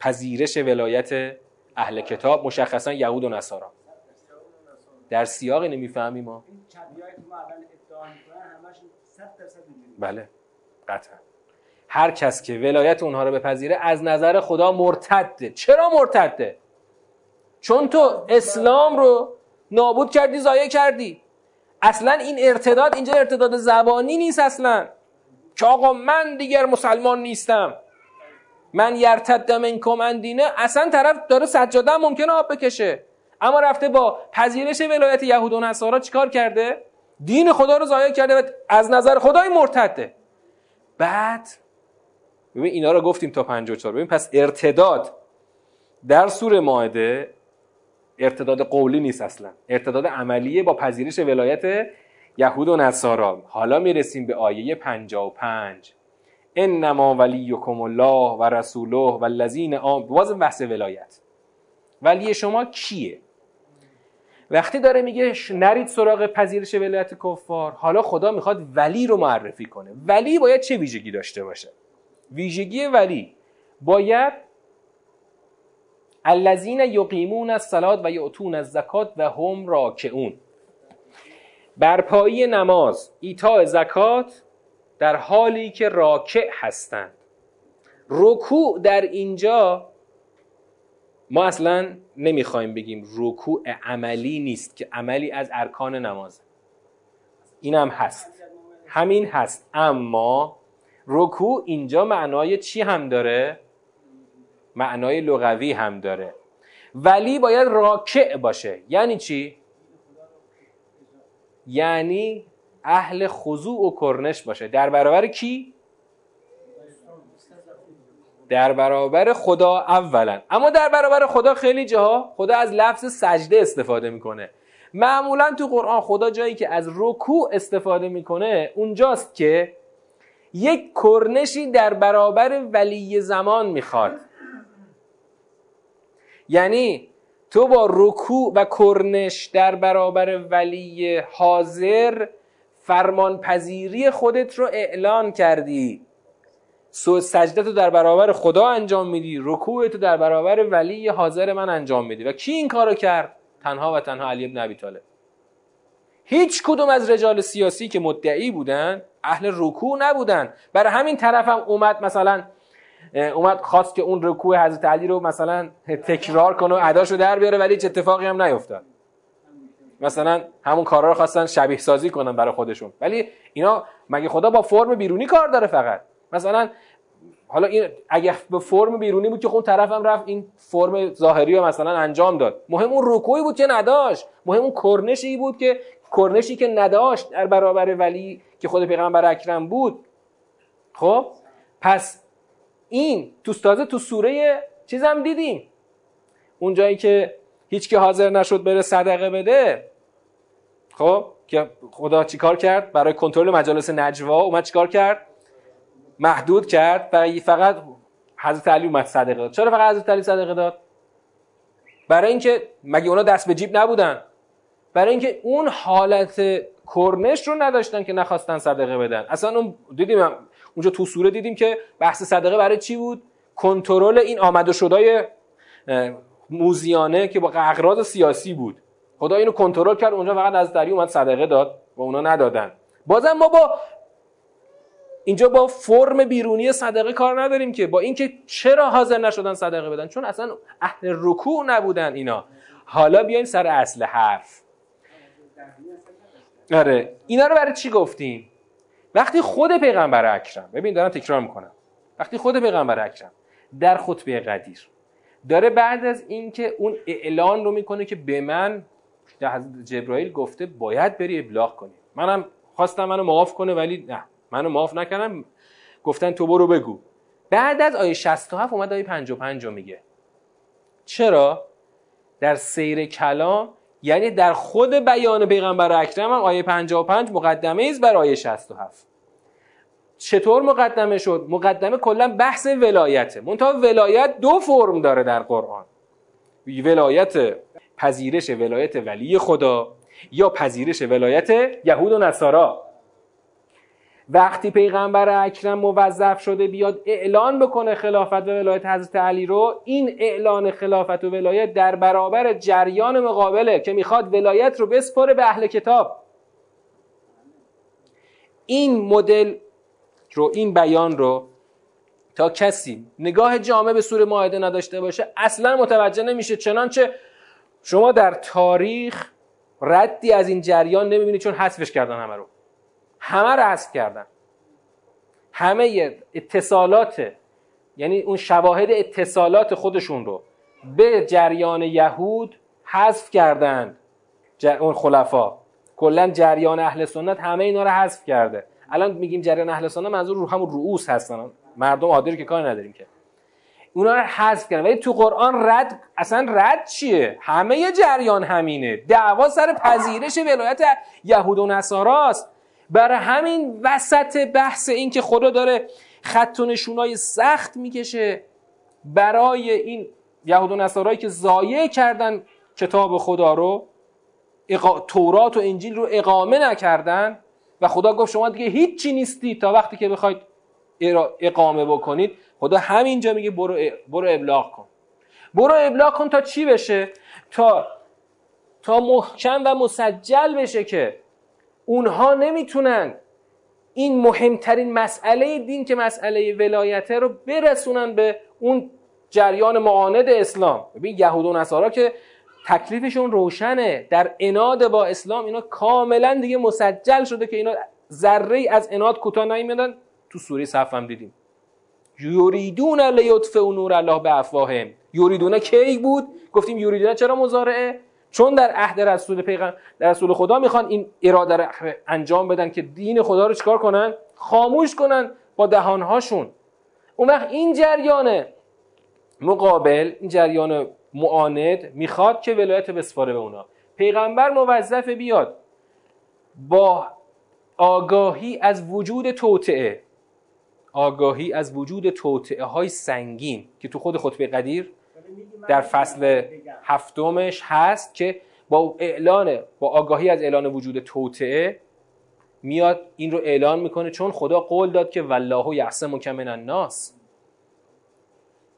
پذیرش ولایت اهل کتاب، مشخصا یهود و نصارا. در سیاق اینو میفهمیم ما. این چبیایی که ما اول ادعا می‌کنن همش صد درصد می‌گیم. بله، قطعا. هر کس که ولایت اونها رو بپذیره از نظر خدا مرتده. چرا مرتده؟ چون تو اسلام رو نابود کردی، ضایع کردی. اصلا این ارتداد اینجا ارتداد زبانی نیست اصلا که آقا من دیگر مسلمان نیستم، من یرتد منکم عن دینه. اصلا طرف داره سجاده هم ممکنه آب بکشه، اما رفته با پذیرش ولایت یهود و نصارا چیکار کرده؟ دین خدا رو ضایع کرده و از نظر خدای مرتده. بعد ببین اینا رو گفتیم تا پنجاه و چهار. ببین پس ارتداد در سوره مائده ارتداد قولی نیست اصلا، ارتداد عملیه با پذیرش ولایت یهود و نصارا. حالا میرسیم به آیه پنجاه و پنج. انما ولیکم الله و رسوله و الذین آمنوا. باز بحث ولایت. ولی شما کیه؟ وقتی داره میگه نرید سراغ پذیرش ولایت کفار، حالا خدا میخواد ولی رو معرفی کنه. ولی باید چه ویژگی داشته باشه؟ ویژگی ولی باید الذین یقیمون الصلاة و یؤتون الزکات و هم راکعون. برپایی نماز، ایتاء زکات در حالی که راکع هستند. رکوع در اینجا ما اصلا نمیخوایم بگیم رکوع عملی نیست، که عملی از ارکان نمازه، اینم هست، همین هست. اما رکوع اینجا معنای چی هم داره؟ معنای لغوی هم داره. ولی باید راکع باشه. یعنی چی؟ یعنی اهل خضوع و کرنش باشه. در برابر کی؟ در برابر خدا اولا. اما در برابر خدا خیلی جاها خدا از لفظ سجده استفاده میکنه. معمولا تو قرآن خدا جایی که از رکوع استفاده میکنه اونجاست که یک کرنشی در برابر ولی زمان میخواد. یعنی تو با رکوع و کرنش در برابر ولی حاضر فرمانپذیری خودت رو اعلان کردی، سجدت رو در برابر خدا انجام میدی، رکوعت رو در برابر ولی حاضر من انجام میدی. و کی این کارو کرد؟ تنها و تنها علی ابن ابی طالب. هیچ کدوم از رجال سیاسی که مدعی بودن اهل رکوع نبودن. برای همین طرفم هم اومد مثلا اومد خواست که اون رکوع حضرت علی رو مثلا تکرار کنه و اداشو در بیاره، ولی هیچ اتفاقی هم نیفتاد. مثلا همون کارا رو خواستن شبیه سازی کنن برای خودشون. ولی اینا مگه خدا با فرم بیرونی کار داره؟ فقط مثلا حالا این اگه به فرم بیرونی بود که اون طرفم رفت این فرم ظاهری رو مثلا انجام داد. مهم اون رکوعی بود که نداشت، مهم اون کرنشی بود که کرنشی که نداشت در برابر ولی که خود پیغمبر اکرم بود. خب پس این تو تازه تو سوره چیزم دیدیم، اون جایی که هیچ که حاضر نشد بره صدقه بده، خب که خدا چیکار کرد؟ برای کنترل مجالس نجوا اومد چیکار کرد؟ محدود کرد. برای فقط حضرت علی اومد صدقه داد. چرا فقط حضرت علی صدقه داد؟ برای اینکه مگه اونا دست به جیب نبودن؟ برای اینکه اون حالت کرنش رو نداشتن که نخواستن صدقه بدن. اصلا اون دیدیم هم. اونجا تو سوره دیدیم که بحث صدقه برای چی بود؟ کنترل این آمد و شدای موذیانه که با اغراض سیاسی بود. خدا اینو کنترل کرد. اونجا فقط از دری اومد صدقه داد و اونا ندادن. بازم ما با اینجا با فرم بیرونی صدقه کار نداریم، که با اینکه چرا حاضر نشدن صدقه بدن، چون اصلا اهل رکوع نبودن اینا. حالا بیاین سر اصل حرف. آره اینا رو برای چی گفتیم؟ وقتی خود پیغمبر اکرم، ببین دارم تکرار میکنم، وقتی خود پیغمبر اکرم در خطبه غدیر داره بعد از اینکه اون اعلان رو میکنه که به من حضرت جبرائیل گفته باید بری ابلاغ کنی، منم خواستم منو معاف کنه ولی نه، منو معاف نکردم، گفتن تو برو بگو. بعد از آیه شصت و هفت اومد آیه پنجاه و پنج رو میگه. چرا؟ در سیر کلام، یعنی در خود بیان پیغمبر اکرم هم آیه پنجاه و پنج مقدمه ایست بر آیه شصت و هفت. چطور مقدمه شد؟ مقدمه کلا بحث ولایته. منتها ولایت دو فرم داره در قرآن، ولایت پذیرش ولایت ولی خدا یا پذیرش ولایت یهود و نصارا. وقتی پیغمبر اکرم موظف شده بیاد اعلان بکنه خلافت و ولایت حضرت علی رو، این اعلان خلافت و ولایت در برابر جریان مقابله که میخواد ولایت رو بسپره به اهل کتاب. این مدل رو، این بیان رو تا کسی نگاه جامع به سوره مائده نداشته باشه اصلا متوجه نمیشه، چنانچه شما در تاریخ ردی از این جریان نمیبینید، چون حذفش کردن همه رو. همه رو حذف کردن. همه اتصالات، یعنی اون شواهد اتصالات خودشون رو به جریان یهود حذف کردن. جر... اون خلفا کلا جریان اهل سنت همه اینا رو حذف کرده. الان میگیم جریان اهل سنت، منظور رو همون رؤوس هستن، مردم عادی رو که کار نداریم که. اونا رو حذف کردن. ولی تو قرآن رد، اصلا رد چیه؟ همه جریان همینه. دعوا سر پذیرش ولایت یهود و نصاراست. برای همین وسط بحث این که خدا داره خط و نشونای سخت میکشه برای این یهود و نصارایی که ضایع کردن کتاب خدا رو، اقا... تورات و انجیل رو اقامه نکردن و خدا گفت شما دیگه هیچی نیستی تا وقتی که بخواید اقامه بکنید. خدا همینجا میگه برو ا... برو ابلاغ کن، برو ابلاغ کن تا چی بشه؟ تا تا محکم و مسجل بشه که اونها نمیتونن این مهمترین مسئله دین که مسئله ولایته رو برسونن به اون جریان معاند اسلام. ببین یهود و نصارا که تکلیفشون روشنه، در عناد با اسلام اینا کاملا دیگه مسجل شده که اینا ذره‌ای از عناد کوتاه نمیان. تو سوره صف هم دیدیم یریدون لیطفئوا نور الله بافواههم. یریدون کی بود؟ گفتیم یریدون چرا مضارعه؟ چون در عهد رسول پیغمبر، در رسول خدا میخوان این اراده را انجام بدن که دین خدا رو چکار کنن؟ خاموش کنن با دهانهاشون. اون وقت این جریان مقابل، این جریان معاند میخواد که ولایت بسپاره به اونا. پیغمبر موظف بیاد با آگاهی از وجود توطئه، آگاهی از وجود توطئه های سنگین که تو خود خطبه غدیر در فصل هفتمش هست که با اعلان، با آگاهی از اعلان وجود توطئه میاد این رو اعلان میکنه، چون خدا قول داد که والله یعصمک من الناس.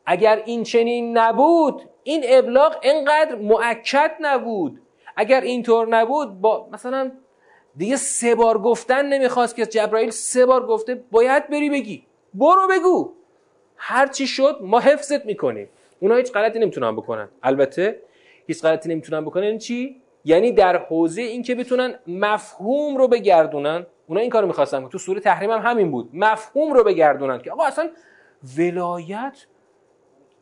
اگر این چنین نبود، این ابلاغ اینقدر مؤکد نبود. اگر اینطور نبود، با مثلا دیگه سه بار گفتن نمیخواست که جبرائیل سه بار گفته باید بری بگی، برو بگو، هر چی شد ما حفظت میکنیم. اونا هیچ غلطی نمیتونن بکنن. البته هیچ غلطی نمیتونن بکنن این چی؟ یعنی در حوزه این که بتونن مفهوم رو بگردونن، اونا این کارو می‌خواستن. تو سوره تحریم هم همین بود، مفهوم رو بگردونن که آقا اصلا ولایت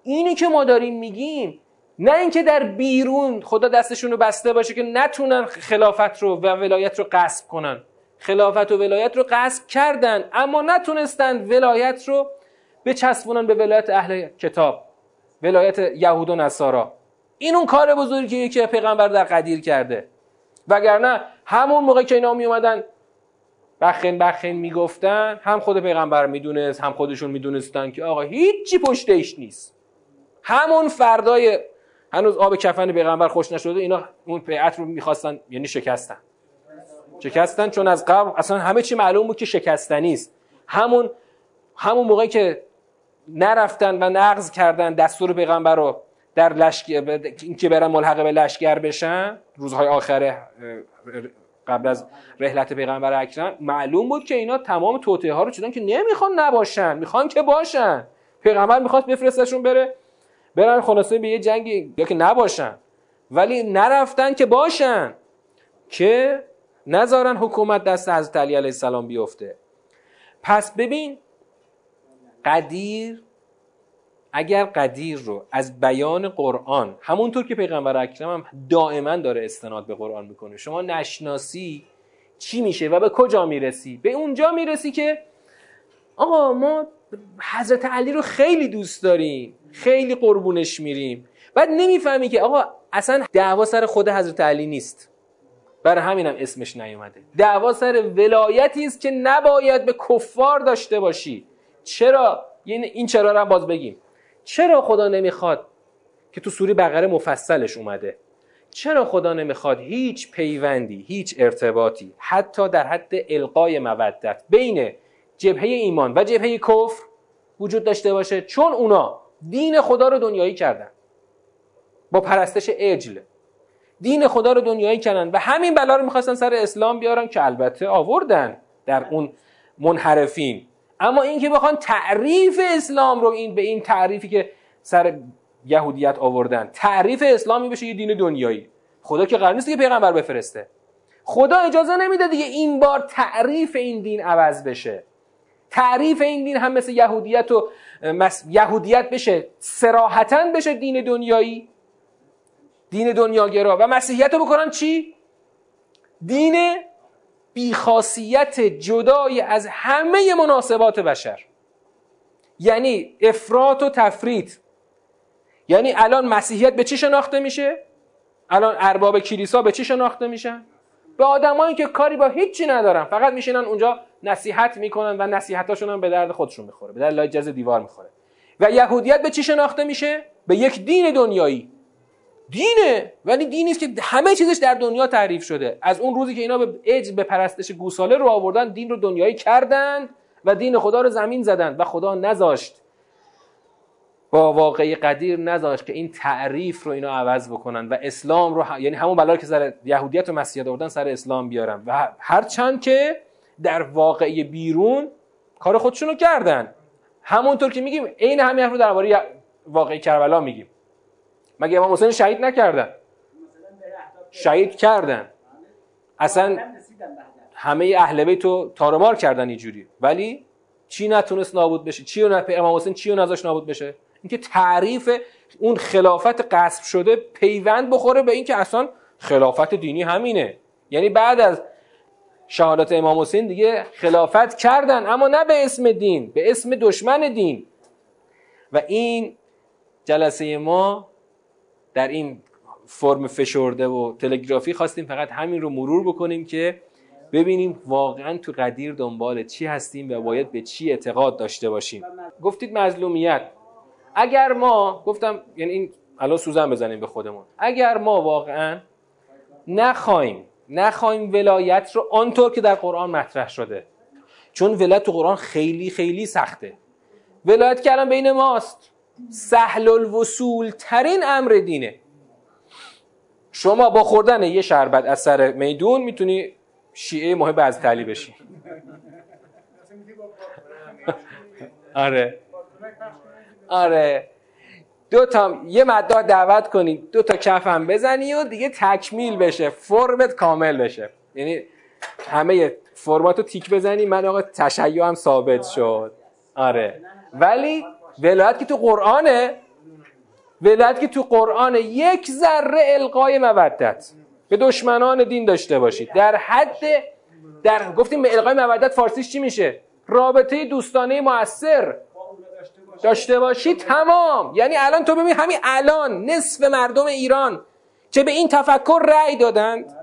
اینی که ما داریم میگیم، نه اینکه در بیرون خدا دستشون رو بسته باشه که نتونن خلافت رو و ولایت رو غصب کنن. خلافت و ولایت رو غصب کردن، اما نتونستن ولایت رو بچسبونن به ولایت اهل کتاب، ولایت یهود و نصارا. این اون کار بزرگیه که پیغمبر در غدیر کرده. وگرنه همون موقع که اینا می اومدن بخن بخن میگفتن، هم خود پیغمبر میدونست هم خودشون میدونستن که آقا هیچی پشت ایش نیست. همون فردای هنوز آب کفن پیغمبر خوش نشده، اینا اون بیعت رو میخواستن، یعنی شکستن. شکستن چون از قبل اصلا همه چی معلوم بود که شکستنی است. همون همون موقعی که نرفتن و نقض کردن دستور پیغمبر رو در لشکر، اینکه برن ملحق به لشکر بشن روزهای آخره قبل از رحلت پیغمبر اکرم، معلوم بود که اینا تمام توطئه ها رو چیدن که نمیخوان نباشن، میخوان که باشن. پیغمبر میخواست بفرستشون بره برن خلاصه به یه جنگی یا که نباشن، ولی نرفتن که باشن، که نذارن حکومت دست حضرت علی علیه السلام بیفته. پس ببین غدیر، اگر غدیر رو از بیان قرآن، همونطور که پیغمبر اکرم هم دائما داره استناد به قرآن میکنه، شما نشناسی چی میشه و به کجا میرسی؟ به اونجا میرسی که آقا ما حضرت علی رو خیلی دوست داریم، خیلی قربونش میریم، بعد نمیفهمی که آقا اصلا دعوا سر خود حضرت علی نیست، برای همینم اسمش نیومده، دعوا سر ولایتی است که نباید به کفار داشته باشی. چرا؟ یعنی این چرا رو هم باز بگیم. چرا خدا نمیخواد که تو سوره بقره مفصلش اومده، چرا خدا نمیخواد هیچ پیوندی، هیچ ارتباطی حتی در حد القای مودت بین جبهه ایمان و جبهه کفر وجود داشته باشه؟ چون اونا دین خدا رو دنیایی کردن با پرستش عجل، دین خدا رو دنیایی کردن و همین بلا رو میخواستن سر اسلام بیارن که البته آوردن در اون منحرفین. اما این که بخوان تعریف اسلام رو این به این تعریفی که سر یهودیت آوردن، تعریف اسلامی بشه یه دین دنیایی، خدا که قرار نیست که پیغمبر بفرسته، خدا اجازه نمیده دیگه این بار تعریف این دین عوض بشه، تعریف این دین هم مثل یهودیت و مس... یهودیت بشه صراحتاً بشه دین دنیایی، دین دنیاگرا، و مسیحیت رو بکنن چی؟ دین بیخاصیت جدای از همه مناسبات بشر، یعنی افراط و تفرید. یعنی الان مسیحیت به چی شناخته میشه؟ الان ارباب کلیسا به چی شناخته میشن؟ به آدمایی که کاری با هیچی ندارن، فقط میشینن اونجا نصیحت میکنن و نصیحتاشون هم به درد خودشون میخوره، به درد لای جز دیوار میخوره. و یهودیت به چی شناخته میشه؟ به یک دین دنیایی. دینه، ولی دینی است که همه چیزش در دنیا تعریف شده. از اون روزی که اینا به عجل، به پرستش گوساله رو آوردن، دین رو دنیایی کردن و دین خدا رو زمین زدن و خدا نذاشت، با واقعه غدیر نذاشت که این تعریف رو اینا عوض بکنن و اسلام رو ه... یعنی همون بلایی که سر یهودیت و مسیحیت آوردن سر اسلام بیارن، و هر چند که در واقعه بیرون کار خودشون رو کردن. همونطور که میگیم عین همین حرف رو درباره واقعه کربلا میگیم، مگه امام حسین شهید نکردن؟ شهید کردن، اصلا همه اهل بیت رو تارمار کردن اینجوری، ولی چی نتونست نابود بشه؟ چی اون امام حسین چی اون ازش نابود بشه؟ اینکه تعریف اون خلافت غصب شده پیوند بخوره به اینکه اصلا خلافت دینی همینه. یعنی بعد از شهادت امام حسین دیگه خلافت کردن، اما نه به اسم دین، به اسم دشمن دین. و این جلسه ما در این فرم فشرده و تلگرافی خواستیم فقط همین رو مرور بکنیم که ببینیم واقعا تو غدیر دنبال چی هستیم و باید به چی اعتقاد داشته باشیم. گفتید مظلومیت. اگر ما گفتم، یعنی این الان سوزن بزنیم به خودمون، اگر ما واقعا نخوایم نخوایم ولایت رو آنطور که در قرآن مطرح شده، چون ولایت تو قرآن خیلی خیلی سخته، ولایت که الان بین ماست سهل الوصول ترین امر دینه. شما با خوردن یه شربت از سر میدون میتونی شیعه محب از تعلی بشی. آره آره دو تا یه مداد دعوت کنی، دو تا کف هم بزنی و دیگه تکمیل بشه، فرمت کامل بشه. یعنی همه فرماتو تیک بزنی، من آقا تشیع هم ثابت شد. آره، ولی ولایت که تو قرآنه، ولایت که تو قرآنه یک ذره القای مودت به دشمنان دین داشته باشید در حد در گفتیم به القای مودت فارسیش چی میشه؟ رابطه دوستانه مؤثر داشته باشید. تمام. یعنی الان تو ببین، همین الان نصف مردم ایران که به این تفکر رأی دادند،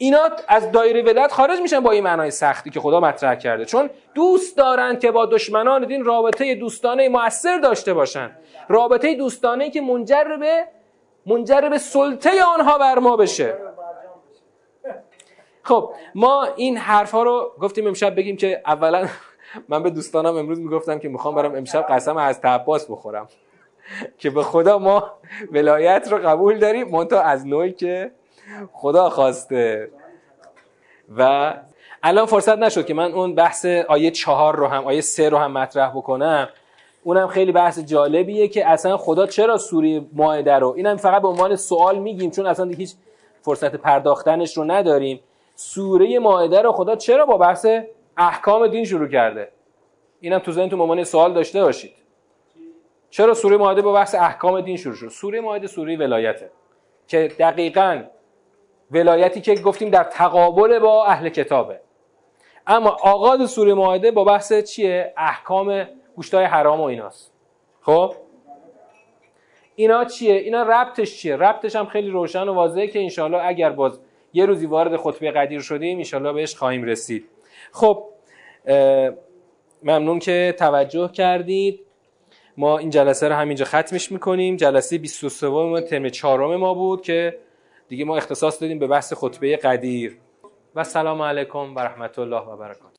اینا از دایره ولایت خارج میشن با این معنای سختی که خدا مطرح کرده، چون دوست دارن که با دشمنان دین رابطه دوستانه مؤثر داشته باشن، رابطه دوستانه که منجر به منجر به سلطه آنها بر ما بشه. خب ما این حرفا رو گفتیم امشب بگیم که اولا من به دوستانم امروز میگفتم که میخوام برام امشب قسم از تحباس بخورم که به خدا ما ولایت رو قبول داریم، منتها از نوعی که خدا خواسته. و الان فرصت نشد که من اون بحث آیه چهار رو هم آیه سه رو هم مطرح بکنم. اونم خیلی بحث جالبیه که اصلا خدا چرا سوره مائده رو، اینم فقط به عنوان سوال میگیم چون اصلا هیچ فرصت پرداختنش رو نداریم، سوره مائده رو خدا چرا با بحث احکام دین شروع کرده؟ اینم تو ذهنتون به عنوان سوال داشته باشید. چرا سوره مائده با بحث احکام دین شروع شد؟ سوره مائده سوره ولایته که دقیقاً ولایتی که گفتیم در تقابل با اهل کتابه. اما آغاز سوره مائده با بحث چیه؟ احکام گوشتای حرام و ایناست. خب اینا چیه؟ اینا ربطش چیه؟ ربطش هم خیلی روشن و واضحه که انشالله اگر باز یه روزی وارد خطبه غدیر شدیم انشالله بهش خواهیم رسید. خب ممنون که توجه کردید. ما این جلسه رو همینجا ختمش میکنیم. جلسه بیست و سوم ما ترم چهارم ما بود که دیگه ما اختصاص دادیم به بحث خطبه غدیر. و سلام علیکم و رحمت الله و برکاته.